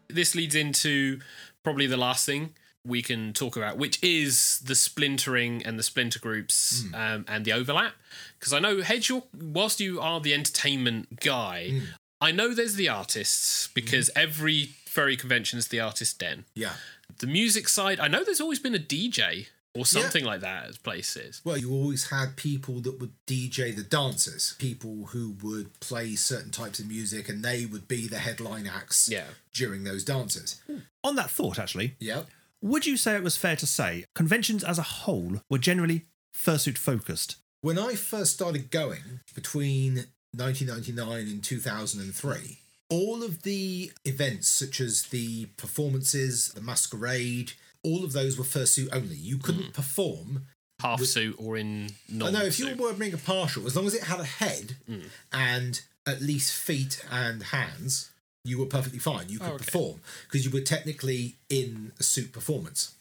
This leads into probably the last thing we can talk about, which is the splintering and the splinter groups mm. um, and the overlap. Because I know, Hedge, whilst you are the entertainment guy, mm. I know there's the artists, because mm. every furry convention is the artist den. Yeah. The music side, I know there's always been a D J or something yeah. like that at places. Well, you always had people that would D J the dancers, people who would play certain types of music, and they would be the headline acts yeah. during those dances. Mm. On that thought, actually. Yeah. Would you say it was fair to say conventions as a whole were generally fursuit focused? When I first started going between nineteen ninety-nine and two thousand three, all of the events such as the performances, the masquerade, all of those were fursuit only. You couldn't mm. perform half with, suit or in non-suit. No, if you were wearing a partial, as long as it had a head mm. and at least feet and hands, you were perfectly fine. You could oh, okay. perform, because you were technically in a suit performance.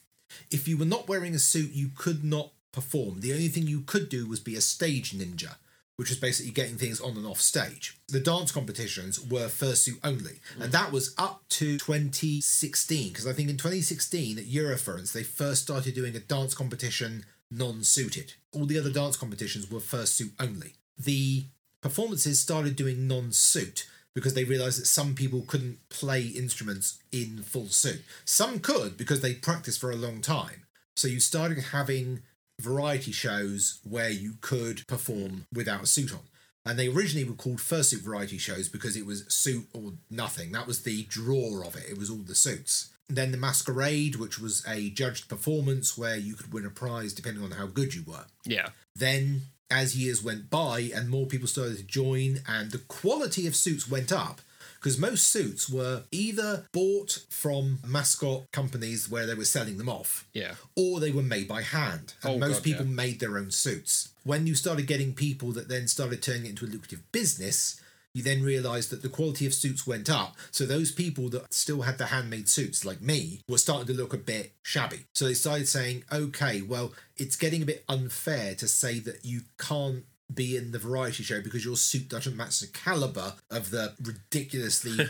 If you were not wearing a suit, you could not perform. The only thing you could do was be a stage ninja, which was basically getting things on and off stage. The dance competitions were fursuit only, mm. and that was up to twenty sixteen, because I think in twenty sixteen at Eurofurence, they first started doing a dance competition non-suited. All the other dance competitions were fursuit only. The performances started doing non-suit, because they realised that some people couldn't play instruments in full suit. Some could, because they practiced for a long time. So you started having variety shows where you could perform without a suit on. And they originally were called fursuit variety shows, because it was suit or nothing. That was the draw of it. It was all the suits. Then the masquerade, which was a judged performance where you could win a prize depending on how good you were. Yeah. Then, as years went by and more people started to join and the quality of suits went up, because most suits were either bought from mascot companies where they were selling them off, yeah, or they were made by hand. And oh, most God, people yeah. made their own suits. When you started getting people that then started turning it into a lucrative business, you then realised that the quality of suits went up. So those people that still had the handmade suits, like me, were starting to look a bit shabby. So they started saying, okay, well, it's getting a bit unfair to say that you can't be in the variety show because your suit doesn't match the calibre of the ridiculously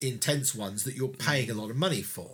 intense ones that you're paying a lot of money for.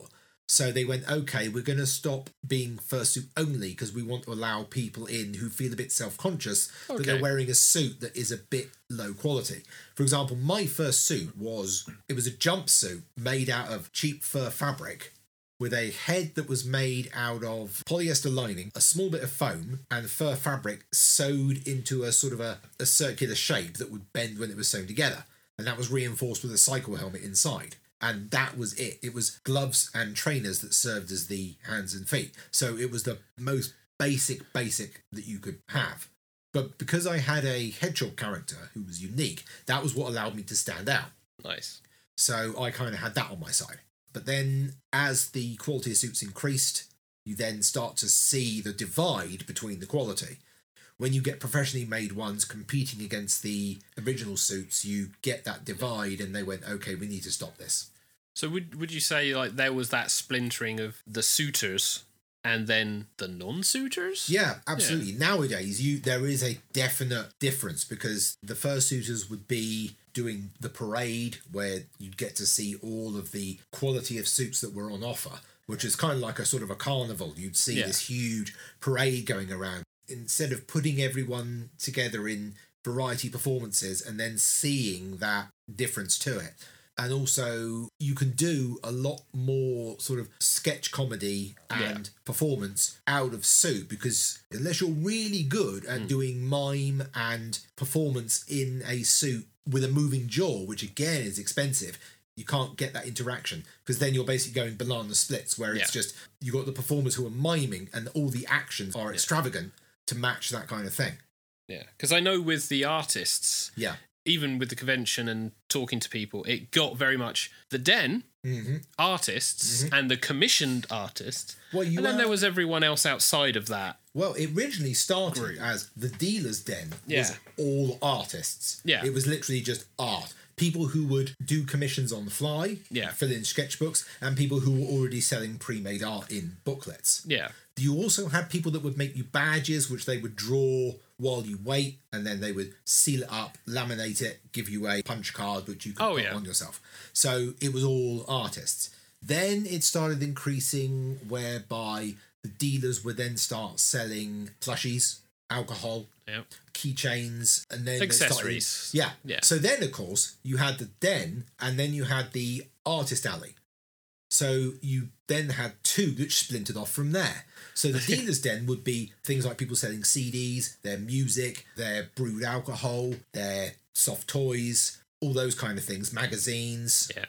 So they went, okay, we're going to stop being fursuit only because we want to allow people in who feel a bit self-conscious okay. that they're wearing a suit that is a bit low quality. For example, my first suit was, it was a jumpsuit made out of cheap fur fabric with a head that was made out of polyester lining, a small bit of foam and fur fabric sewed into a sort of a, a circular shape that would bend when it was sewn together. And that was reinforced with a cycle helmet inside. And that was it. It was gloves and trainers that served as the hands and feet. So it was the most basic, basic that you could have. But because I had a hedgehog character who was unique, that was what allowed me to stand out. Nice. So I kind of had that on my side. But then as the quality of suits increased, you then start to see the divide between the quality. When you get professionally made ones competing against the original suits, you get that divide, and they went, okay, we need to stop this. So would would you say like there was that splintering of the suiters and then the non-suiters? Yeah, absolutely. Yeah. Nowadays, you there is a definite difference, because the fursuiters would be doing the parade where you get to see all of the quality of suits that were on offer, which is kind of like a sort of a carnival. You'd see yeah. this huge parade going around. Instead of putting everyone together in variety performances and then seeing that difference to it. And also you can do a lot more sort of sketch comedy and yeah. performance out of suit, because unless you're really good at mm. doing mime and performance in a suit with a moving jaw, which again is expensive, you can't get that interaction, because then you're basically going banana splits where yeah. it's just you've got the performers who are miming and all the actions are yeah. extravagant to match that kind of thing. Yeah, because I know with the artists, yeah, even with the convention and talking to people, it got very much the den, mm-hmm. artists, mm-hmm. and the commissioned artists, well, you and then were... there was everyone else outside of that. Well, it originally started Group. as the Dealer's Den yeah. was all artists. Yeah. It was literally just art. People who would do commissions on the fly, yeah. fill in sketchbooks, and people who were already selling pre-made art in booklets. Yeah. You also had people that would make you badges, which they would draw while you wait, and then they would seal it up, laminate it, give you a punch card, which you could oh, put yeah. on yourself. So it was all artists. Then it started increasing, whereby the dealers would then start selling plushies, alcohol, yep. keychains, and then accessories. Started, yeah. yeah. So then, of course, you had the den, and then you had the artist alley. So you then had two which splintered off from there. So the dealer's den would be things like people selling C Ds, their music, their brewed alcohol, their soft toys, all those kind of things, magazines. Yeah.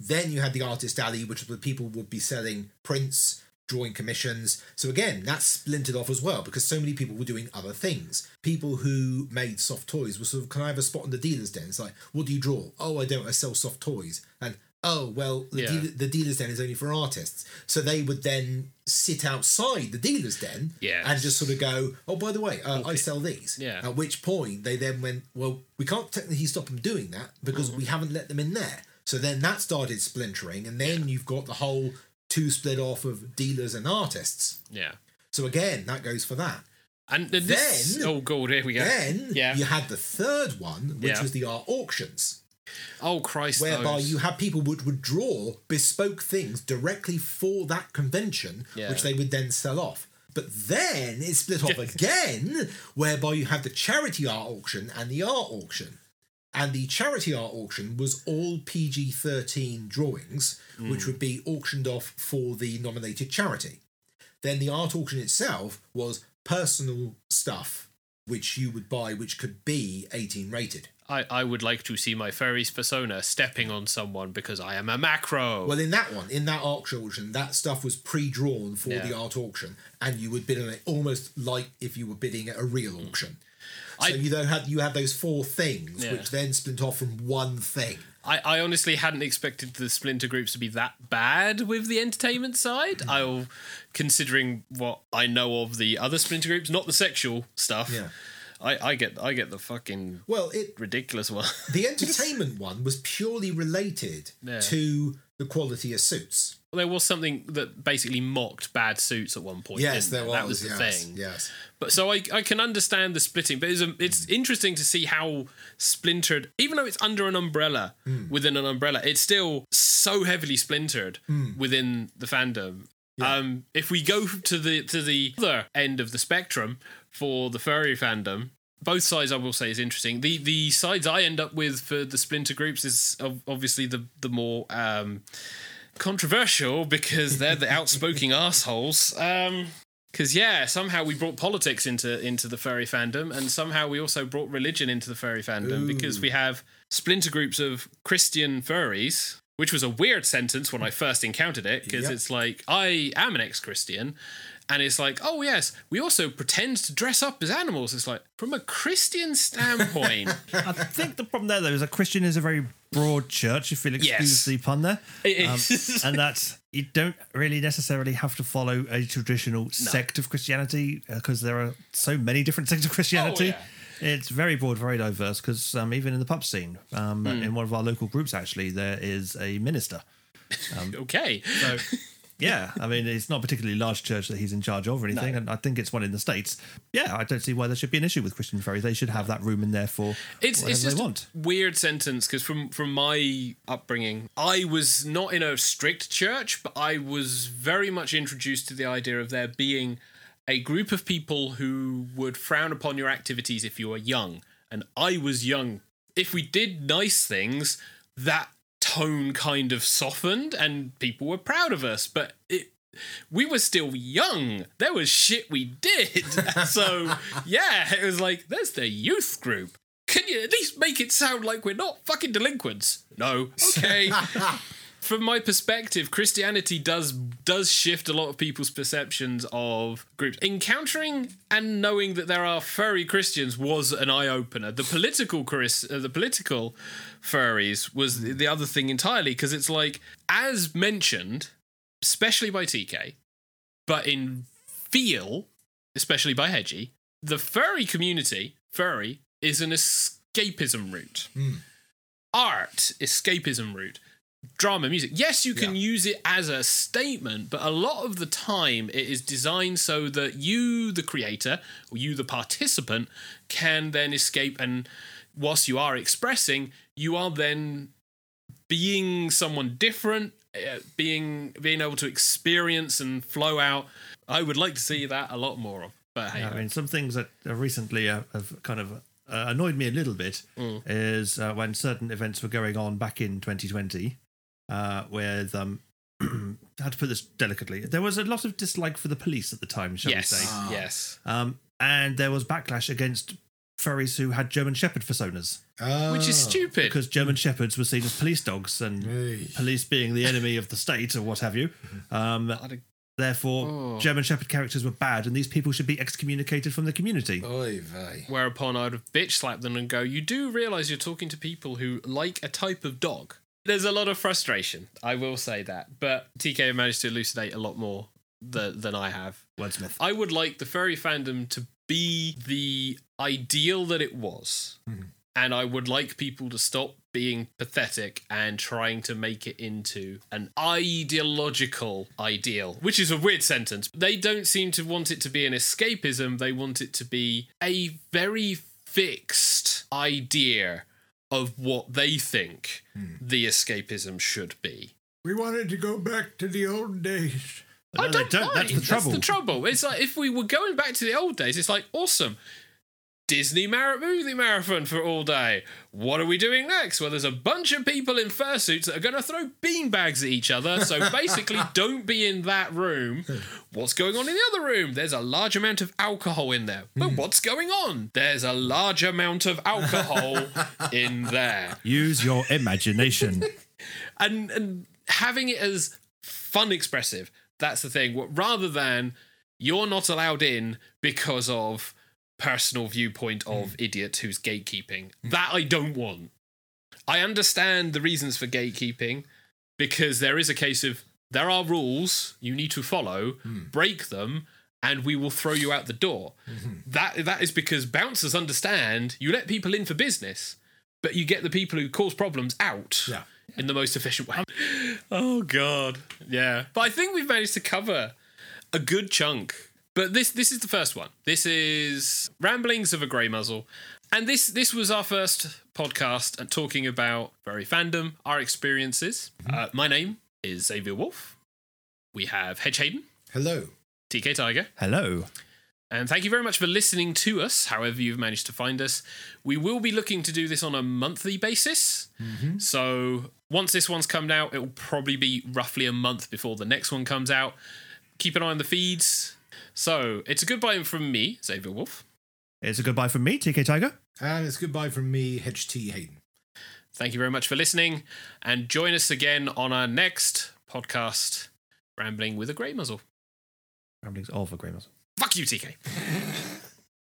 Then you had the artist alley, which the people would be selling prints, drawing commissions. So again, that's splintered off as well, because so many people were doing other things. People who made soft toys were sort of, can I have a spot in the dealer's den? It's like, what do you draw? Oh, I don't, I sell soft toys. And oh, well, the, yeah. dealer, the dealer's den is only for artists. So they would then sit outside the dealer's den yes. and just sort of go, oh, by the way, uh, okay. I sell these. Yeah. At which point they then went, well, we can't technically stop them doing that because mm-hmm. we haven't let them in there. So then that started splintering. And then yeah. you've got the whole two split off of dealers and artists. Yeah. So again, that goes for that. And then, this, oh, God, here we go. Then yeah. you had the third one, which yeah. was the art auctions. Oh, Christ. Whereby those. you had people would, would draw bespoke things directly for that convention, yeah. which they would then sell off. But then it split off again, whereby you had the charity art auction and the art auction. And the charity art auction was all P G thirteen drawings, mm. which would be auctioned off for the nominated charity. Then the art auction itself was personal stuff, which you would buy, which could be eighteen rated. I, I would like to see my furry's persona stepping on someone because I am a macro. Well, in that one, in that art auction, that stuff was pre-drawn for yeah. the art auction, and you would bid on it almost like if you were bidding at a real auction. So I, you then had you had those four things, yeah. which then splint off from one thing. I, I honestly hadn't expected the splinter groups to be that bad with the entertainment side. Mm. I'll considering what I know of the other splinter groups, not the sexual stuff. Yeah. I, I get I get the fucking well, it, ridiculous one. The entertainment one was purely related yeah. to the quality of suits. Well, there was something that basically mocked bad suits at one point. Yes, there was. That was the yes, thing. Yes. But so I, I can understand the splitting, but it's, a, it's mm. interesting to see how splintered, even though it's under an umbrella, mm. within an umbrella, it's still so heavily splintered mm. within the fandom. Yeah. Um, if we go to the to the other end of the spectrum for the furry fandom, both sides I will say is interesting. The the sides I end up with for the splinter groups is obviously the the more um, controversial because they're the outspoken assholes. Um, because yeah, somehow we brought politics into into the furry fandom, and somehow we also brought religion into the furry fandom Ooh. because we have splinter groups of Christian furries. Which was a weird sentence when I first encountered it, because yep. it's like, I am an ex-Christian, and it's like, oh yes, we also pretend to dress up as animals. It's like, from a Christian standpoint. I think the problem there, though, is a Christian is a very broad church, if you'll excuse yes. the pun there. It um, is. And that's, you don't really necessarily have to follow a traditional no. sect of Christianity, because uh, there are so many different sects of Christianity. Oh, yeah. It's very broad, very diverse, because um, even in the pub scene, um, mm. in one of our local groups, actually, there is a minister. Um, okay. So, yeah, I mean, it's not a particularly large church that he's in charge of or anything, no. and I think it's one in the States. Yeah, I don't see why there should be an issue with Christian furries. They should have that room in there for it's, whatever it's just they want. A weird sentence, because from, from my upbringing, I was not in a strict church, but I was very much introduced to the idea of there being a group of people who would frown upon your activities if you were young. And I was young. If we did nice things, that tone kind of softened and people were proud of us. But it, we were still young. There was shit we did. So, yeah, it was like, there's the youth group. Can you at least make it sound like we're not fucking delinquents? No. Okay. From my perspective, Christianity does does shift a lot of people's perceptions of groups. Encountering and knowing that there are furry Christians was an eye-opener. The political Chris, uh, the political furries was the other thing entirely, because it's like, as mentioned, especially by T K, but in feel, especially by Hedgie, the furry community, furry, is an escapism route. Mm. Art, escapism route. Drama, music. Yes, you can yeah. use it as a statement, but a lot of the time it is designed so that you, the creator, or you, the participant, can then escape, and whilst you are expressing, you are then being someone different, uh, being being able to experience and flow out. I would like to see that a lot more of. But hey, yeah, I mean, some things that recently have kind of annoyed me a little bit mm. is uh, when certain events were going on back in twenty twenty. Uh, with, um, how to put this delicately, there was a lot of dislike for the police at the time, shall yes. we say. Oh. Yes. Um, and there was backlash against furries who had German Shepherd personas. Oh. Which is stupid. Because German Shepherds were seen as police dogs, and Eesh. police being the enemy of the state or what have you. Um, a... Therefore, oh. German Shepherd characters were bad, and these people should be excommunicated from the community. Oy vey. Whereupon I would have bitch slapped them and go, you do realise you're talking to people who like a type of dog. There's a lot of frustration, I will say that, but T K managed to elucidate a lot more th- than I have. Wordsmith. I would like the furry fandom to be the ideal that it was, mm-hmm. and I would like people to stop being pathetic and trying to make it into an ideological ideal, which is a weird sentence. They don't seem to want it to be an escapism, they want it to be a very fixed idea of what they think hmm. the escapism should be. We wanted to go back to the old days. I don't, don't mind. That's the trouble. That's the trouble. It's like, if we were going back to the old days, it's like, awesome. Disney Mar- movie marathon for all day. What are we doing next? Well, there's a bunch of people in fursuits that are going to throw beanbags at each other, so basically don't be in that room. What's going on in the other room? There's a large amount of alcohol in there. But mm. what's going on? There's a large amount of alcohol in there. Use your imagination. and, and having it as fun expressive, that's the thing, rather than you're not allowed in because of personal viewpoint of mm. idiot who's gatekeeping. Mm. That I don't want. I understand the reasons for gatekeeping, because there is a case of there are rules you need to follow, mm. break them, and we will throw you out the door. Mm-hmm. That that is because bouncers understand you let people in for business, but you get the people who cause problems out yeah. in the most efficient way. Oh, God. Yeah. But I think we've managed to cover a good chunk. But this this is the first one. This is Ramblings of a Grey Muzzle. And this this was our first podcast and talking about furry fandom, our experiences. Mm-hmm. Uh, my name is Xavier Wolf. We have Hedge Hayden. Hello. T K Tiger. Hello. And thank you very much for listening to us, however you've managed to find us. We will be looking to do this on a monthly basis. Mm-hmm. So once this one's come out, it will probably be roughly a month before the next one comes out. Keep an eye on the feeds. So, it's a goodbye from me, Xavier Wolf. It's a goodbye from me, T K Tiger. And it's goodbye from me, H T Hayden. Thank you very much for listening, and join us again on our next podcast, Rambling with a Grey Muzzle. Ramblings of a Grey Muzzle. Fuck you, T K.